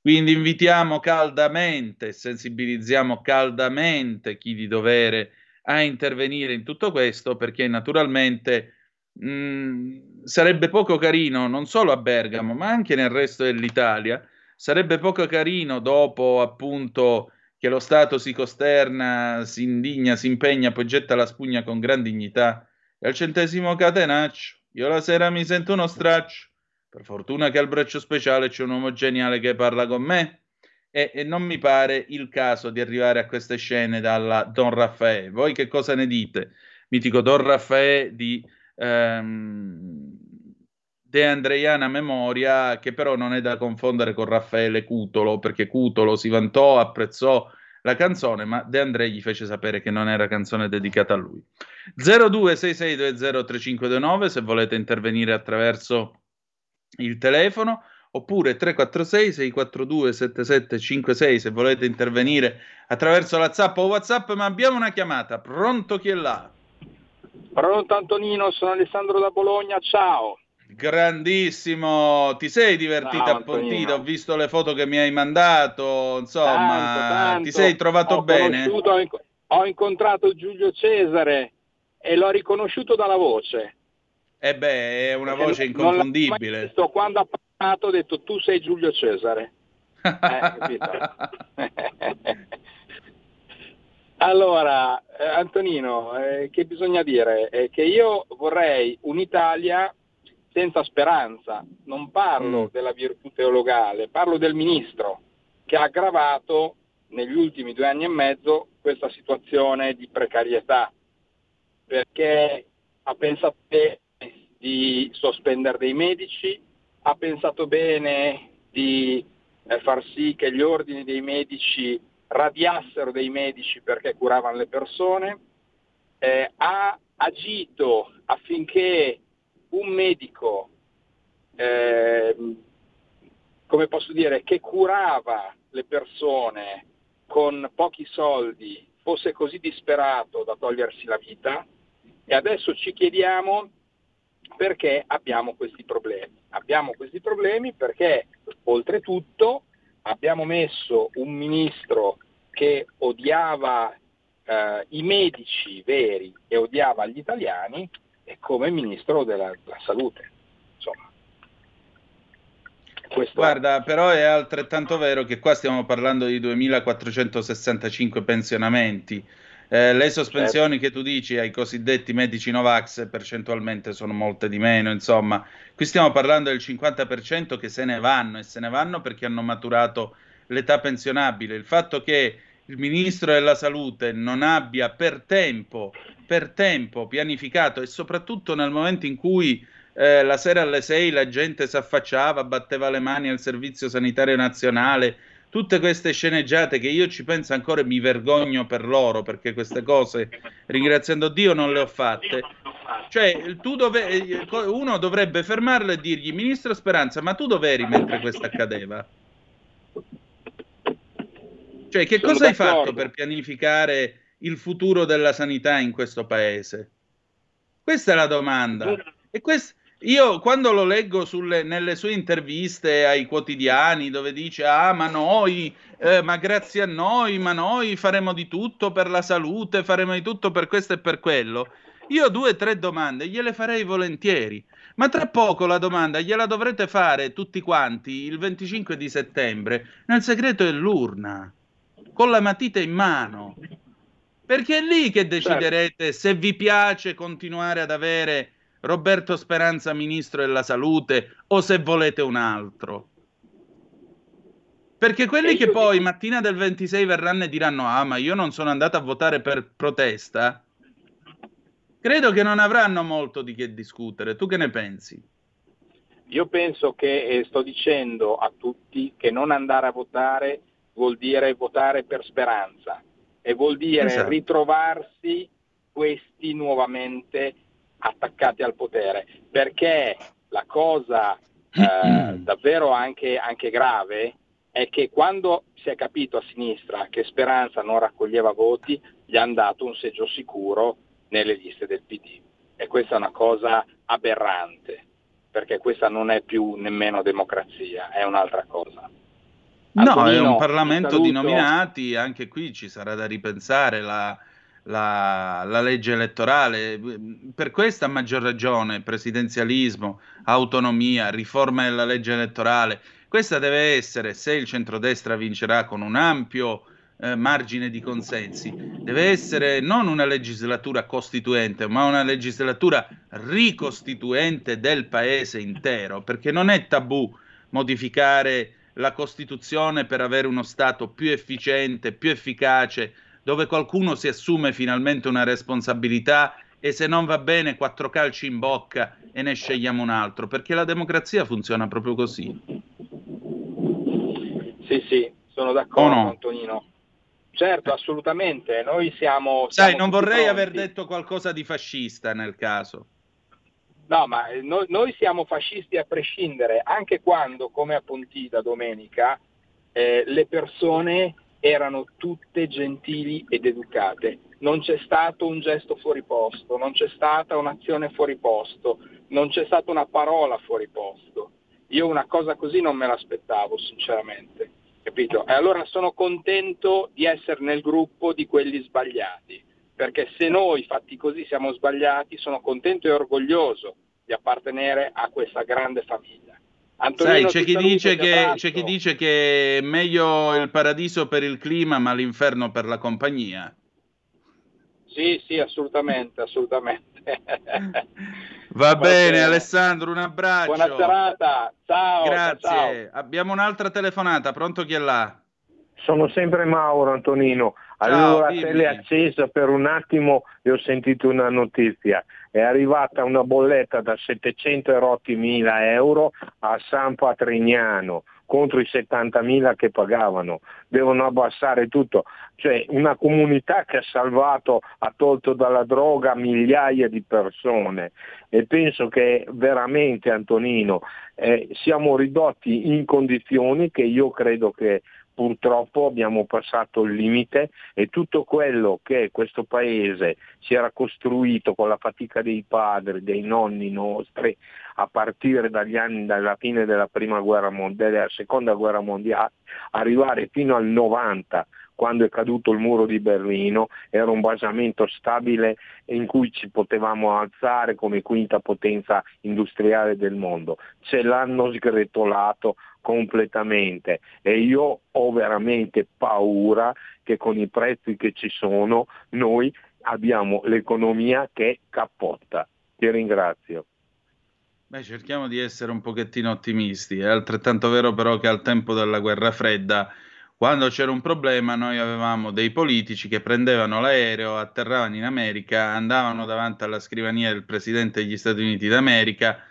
Quindi invitiamo caldamente, sensibilizziamo caldamente chi di dovere a intervenire in tutto questo, perché naturalmente mh, sarebbe poco carino, non solo a Bergamo, ma anche nel resto dell'Italia, sarebbe poco carino dopo appunto che lo Stato si costerna, si indigna, si impegna, poi getta la spugna con gran dignità, e al centesimo catenaccio, io la sera mi sento uno straccio, per fortuna che al braccio speciale c'è un uomo geniale che parla con me, E, e non mi pare il caso di arrivare a queste scene dalla Don Raffaè. Voi che cosa ne dite? Mitico Don Raffaè di ehm, De Andreiana memoria, che però non è da confondere con Raffaele Cutolo, perché Cutolo si vantò, apprezzò la canzone, ma De Andrè gli fece sapere che non era canzone dedicata a lui. zero due sei sei due zero tre cinque due nove se volete intervenire attraverso il telefono, oppure tre quattro sei sei quattro due sette sette cinque sei se volete intervenire attraverso la WhatsApp o WhatsApp, ma abbiamo una chiamata. Pronto, chi è là? Pronto Antonino, sono Alessandro da Bologna, ciao. Grandissimo, ti sei divertita ciao, a Pontida, ho visto le foto che mi hai mandato, insomma, tanto, tanto. Ti sei trovato ho bene? Ho incontrato Giulio Cesare e l'ho riconosciuto dalla voce. E beh, è una Perché voce inconfondibile. Quando ha parlato ho detto tu sei Giulio Cesare. Eh, capito? Allora, eh, Antonino, eh, che bisogna dire? È che io vorrei un'Italia senza speranza. Non parlo mm. della virtù teologale, parlo del ministro che ha aggravato negli ultimi due anni e mezzo questa situazione di precarietà, perché ha pensato che di sospendere dei medici, ha pensato bene di far sì che gli ordini dei medici radiassero dei medici perché curavano le persone, eh, ha agito affinché un medico, eh, come posso dire, che curava le persone con pochi soldi fosse così disperato da togliersi la vita, e adesso ci chiediamo perché abbiamo questi problemi. Abbiamo questi problemi perché oltretutto abbiamo messo un ministro che odiava eh, i medici veri e odiava gli italiani e come ministro della, della salute. Insomma. Questo Guarda, è... però è altrettanto vero che qua stiamo parlando di duemilaquattrocentosessantacinque pensionamenti. Eh, le sospensioni che tu dici ai cosiddetti medici Novax percentualmente sono molte di meno, insomma. Qui stiamo parlando del cinquanta per cento che se ne vanno, e se ne vanno perché hanno maturato l'età pensionabile. Il fatto che il Ministro della Salute non abbia per tempo, per tempo pianificato, e soprattutto nel momento in cui eh, la sera alle sei la gente si affacciava, batteva le mani al Servizio Sanitario Nazionale, tutte queste sceneggiate che io ci penso ancora e mi vergogno per loro, perché queste cose, ringraziando Dio, non le ho fatte. Cioè, tu dove, uno dovrebbe fermarlo e dirgli, Ministro Speranza, ma tu dov'eri mentre questo accadeva? Cioè, che Sono cosa d'accordo. hai fatto per pianificare il futuro della sanità in questo paese? Questa è la domanda. E questo... Io quando lo leggo sulle, nelle sue interviste ai quotidiani dove dice ah ma noi, eh, ma grazie a noi, ma noi faremo di tutto per la salute, faremo di tutto per questo e per quello, io due o tre domande gliele farei volentieri, ma tra poco la domanda gliela dovrete fare tutti quanti il venticinque di settembre nel segreto dell'urna, con la matita in mano, perché è lì che deciderete se vi piace continuare ad avere Roberto Speranza Ministro della Salute o se volete un altro, perché quelli che poi mattina del ventisei verranno e diranno ah ma io non sono andato a votare per protesta, credo che non avranno molto di che discutere. Tu che ne pensi? Io penso che eh, sto dicendo a tutti che non andare a votare vuol dire votare per Speranza e vuol dire esatto. ritrovarsi questi nuovamente attaccati al potere, perché la cosa eh, davvero anche, anche grave è che quando si è capito a sinistra che Speranza non raccoglieva voti, gli hanno dato un seggio sicuro nelle liste del P D, e questa è una cosa aberrante, perché questa non è più nemmeno democrazia, è un'altra cosa. Antonino, no, è un Parlamento di nominati, anche qui ci sarà da ripensare la, la, la legge elettorale, per questa maggior ragione presidenzialismo, autonomia, riforma della legge elettorale, questa deve essere, se il centrodestra vincerà con un ampio eh, margine di consensi, deve essere non una legislatura costituente, ma una legislatura ricostituente del paese intero, perché non è tabù modificare la Costituzione per avere uno Stato più efficiente, più efficace, dove qualcuno si assume finalmente una responsabilità e se non va bene quattro calci in bocca e ne scegliamo un altro, perché la democrazia funziona proprio così. Sì, sì, sono d'accordo, oh no. Antonino. Certo, assolutamente, noi siamo... Sai, siamo non vorrei pronti. Aver detto qualcosa di fascista nel caso. No, ma noi, noi siamo fascisti a prescindere, anche quando, come a Pontida domenica, eh, le persone erano tutte gentili ed educate. Non c'è stato un gesto fuori posto, non c'è stata un'azione fuori posto, non c'è stata una parola fuori posto. Io una cosa così non me l'aspettavo, sinceramente, capito? E allora sono contento di essere nel gruppo di quelli sbagliati, perché se noi fatti così siamo sbagliati, sono contento e orgoglioso di appartenere a questa grande famiglia. Antonino, sai, c'è chi dice che, c'è chi dice che è meglio il paradiso per il clima ma l'inferno per la compagnia. Sì, sì, assolutamente, assolutamente. Va bene, bene, Alessandro, un abbraccio. Buona serata, ciao. Grazie, ciao. Abbiamo un'altra telefonata, pronto, chi è là? Sono sempre Mauro, Antonino. Allora, oh, tele accesa per un attimo e ho sentito una notizia. È arrivata una bolletta da settecento e rotti mila euro a San Patrignano contro i settantamila che pagavano. Devono abbassare tutto. Cioè, una comunità che ha salvato, ha tolto dalla droga migliaia di persone. E penso che veramente, Antonino, eh, siamo ridotti in condizioni che io credo che purtroppo abbiamo passato il limite, e tutto quello che questo paese si era costruito con la fatica dei padri, dei nonni nostri, a partire dagli anni, dalla fine della prima guerra mondiale, della seconda guerra mondiale, arrivare fino al novanta, quando è caduto il muro di Berlino, era un basamento stabile in cui ci potevamo alzare come quinta potenza industriale del mondo. Ce l'hanno sgretolato completamente e io ho veramente paura che con i prezzi che ci sono noi abbiamo l'economia che cappotta. Ti ringrazio. Beh, cerchiamo di essere un pochettino ottimisti. È altrettanto vero però che al tempo della guerra fredda, quando c'era un problema, noi avevamo dei politici che prendevano l'aereo, atterravano in America, andavano davanti alla scrivania del Presidente degli Stati Uniti d'America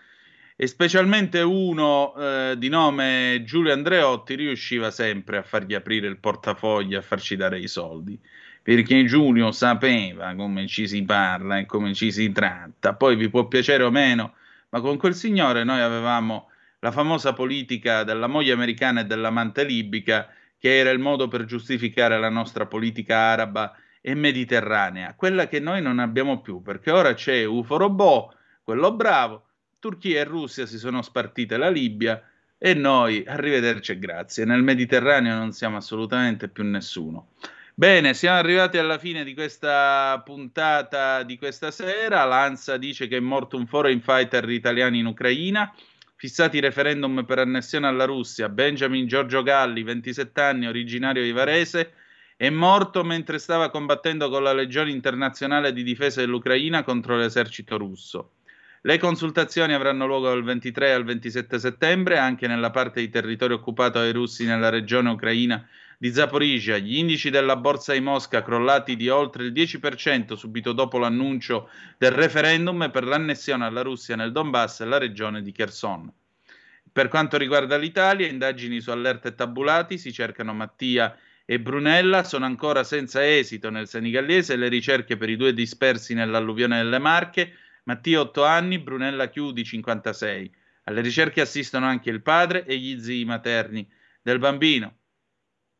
e specialmente uno eh, di nome Giulio Andreotti riusciva sempre a fargli aprire il portafoglio, a farci dare i soldi, perché Giulio sapeva come ci si parla e come ci si tratta. Poi vi può piacere o meno, ma con quel signore noi avevamo la famosa politica della moglie americana e dell'amante libica, che era il modo per giustificare la nostra politica araba e mediterranea, quella che noi non abbiamo più, perché ora c'è Uforobò, quello bravo, Turchia e Russia si sono spartite la Libia e noi, arrivederci e grazie, nel Mediterraneo non siamo assolutamente più nessuno. Bene, siamo arrivati alla fine di questa puntata di questa sera. L'Ansa dice che è morto un foreign fighter italiano in Ucraina, fissati i referendum per annessione alla Russia. Benjamin Giorgio Galli, ventisette anni, originario di Varese, è morto mentre stava combattendo con la Legione Internazionale di Difesa dell'Ucraina contro l'esercito russo. Le consultazioni avranno luogo dal ventitré al ventisette settembre, anche nella parte di territorio occupato dai russi nella regione ucraina di Zaporizia. Gli indici della borsa di Mosca crollati di oltre il dieci per cento subito dopo l'annuncio del referendum per l'annessione alla Russia nel Donbass e la regione di Kherson. Per quanto riguarda l'Italia, indagini su Allerta e Tabulati, si cercano Mattia e Brunella, sono ancora senza esito nel Senigallese le ricerche per i due dispersi nell'alluvione delle Marche, Mattia otto anni, Brunella Chiudi cinquantasei. Alle ricerche assistono anche il padre e gli zii materni del bambino.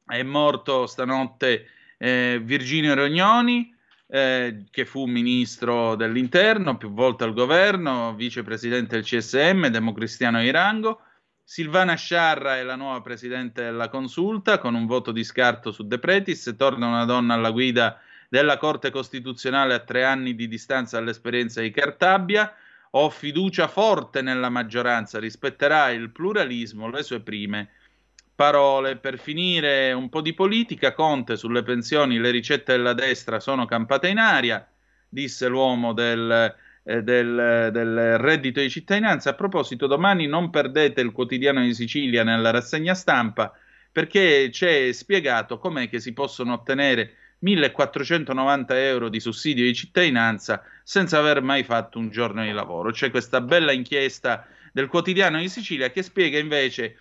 È morto stanotte eh, Virginio Rognoni, eh, che fu ministro dell'interno, più volte al governo, vicepresidente del C S M, democristiano di rango. Silvana Sciarra è la nuova presidente della Consulta, con un voto di scarto su De Pretis. Se torna una donna alla guida della Corte Costituzionale a tre anni di distanza dall'esperienza di Cartabia. Ho fiducia forte nella maggioranza, rispetterà il pluralismo, le sue prime parole. Per finire un po' di politica, Conte sulle pensioni, le ricette della destra sono campate in aria, disse l'uomo del, eh, del, del reddito di cittadinanza. A proposito, domani non perdete il Quotidiano di Sicilia nella rassegna stampa, perché c'è spiegato com'è che si possono ottenere millequattrocentonovanta euro di sussidio di cittadinanza senza aver mai fatto un giorno di lavoro. C'è questa bella inchiesta del Quotidiano di Sicilia che spiega invece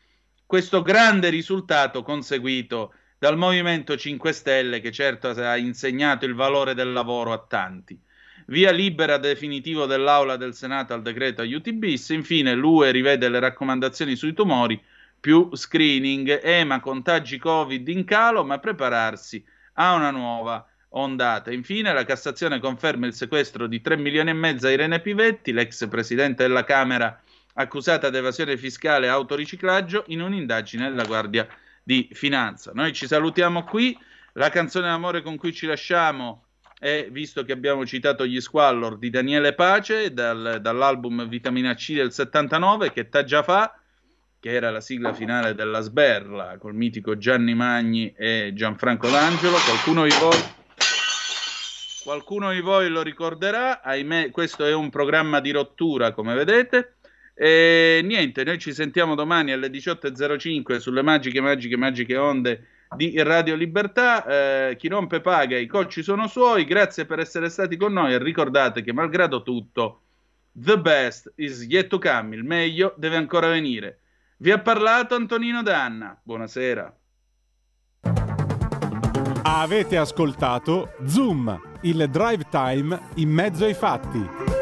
questo grande risultato conseguito dal Movimento cinque Stelle, che certo ha insegnato il valore del lavoro a tanti. Via libera definitivo dell'Aula del Senato al decreto aiuti bis. Infine l'U E rivede le raccomandazioni sui tumori, più screening. E M A contagi Covid in calo, ma prepararsi a una nuova ondata. Infine la Cassazione conferma il sequestro di tre milioni e mezzo a Irene Pivetti, l'ex presidente della Camera accusata di evasione fiscale e autoriciclaggio, in un'indagine della Guardia di Finanza. Noi ci salutiamo qui, la canzone d'amore con cui ci lasciamo è, visto che abbiamo citato gli Squallor, di Daniele Pace, dal, dall'album Vitamina C del settantanove, che t'ha già fa, che era la sigla finale della Sberla, col mitico Gianni Magni e Gianfranco D'Angelo. Qualcuno di voi, qualcuno di voi lo ricorderà, ahimè questo è un programma di rottura, come vedete, e niente, noi ci sentiamo domani alle diciotto e zero cinque sulle magiche, magiche, magiche onde di Radio Libertà. Eh, chi rompe paga, i cocci sono suoi, grazie per essere stati con noi e ricordate che malgrado tutto, the best is yet to come, il meglio deve ancora venire. Vi ha parlato Antonino Danna. Buonasera. Avete ascoltato Zoom, il drive time in mezzo ai fatti.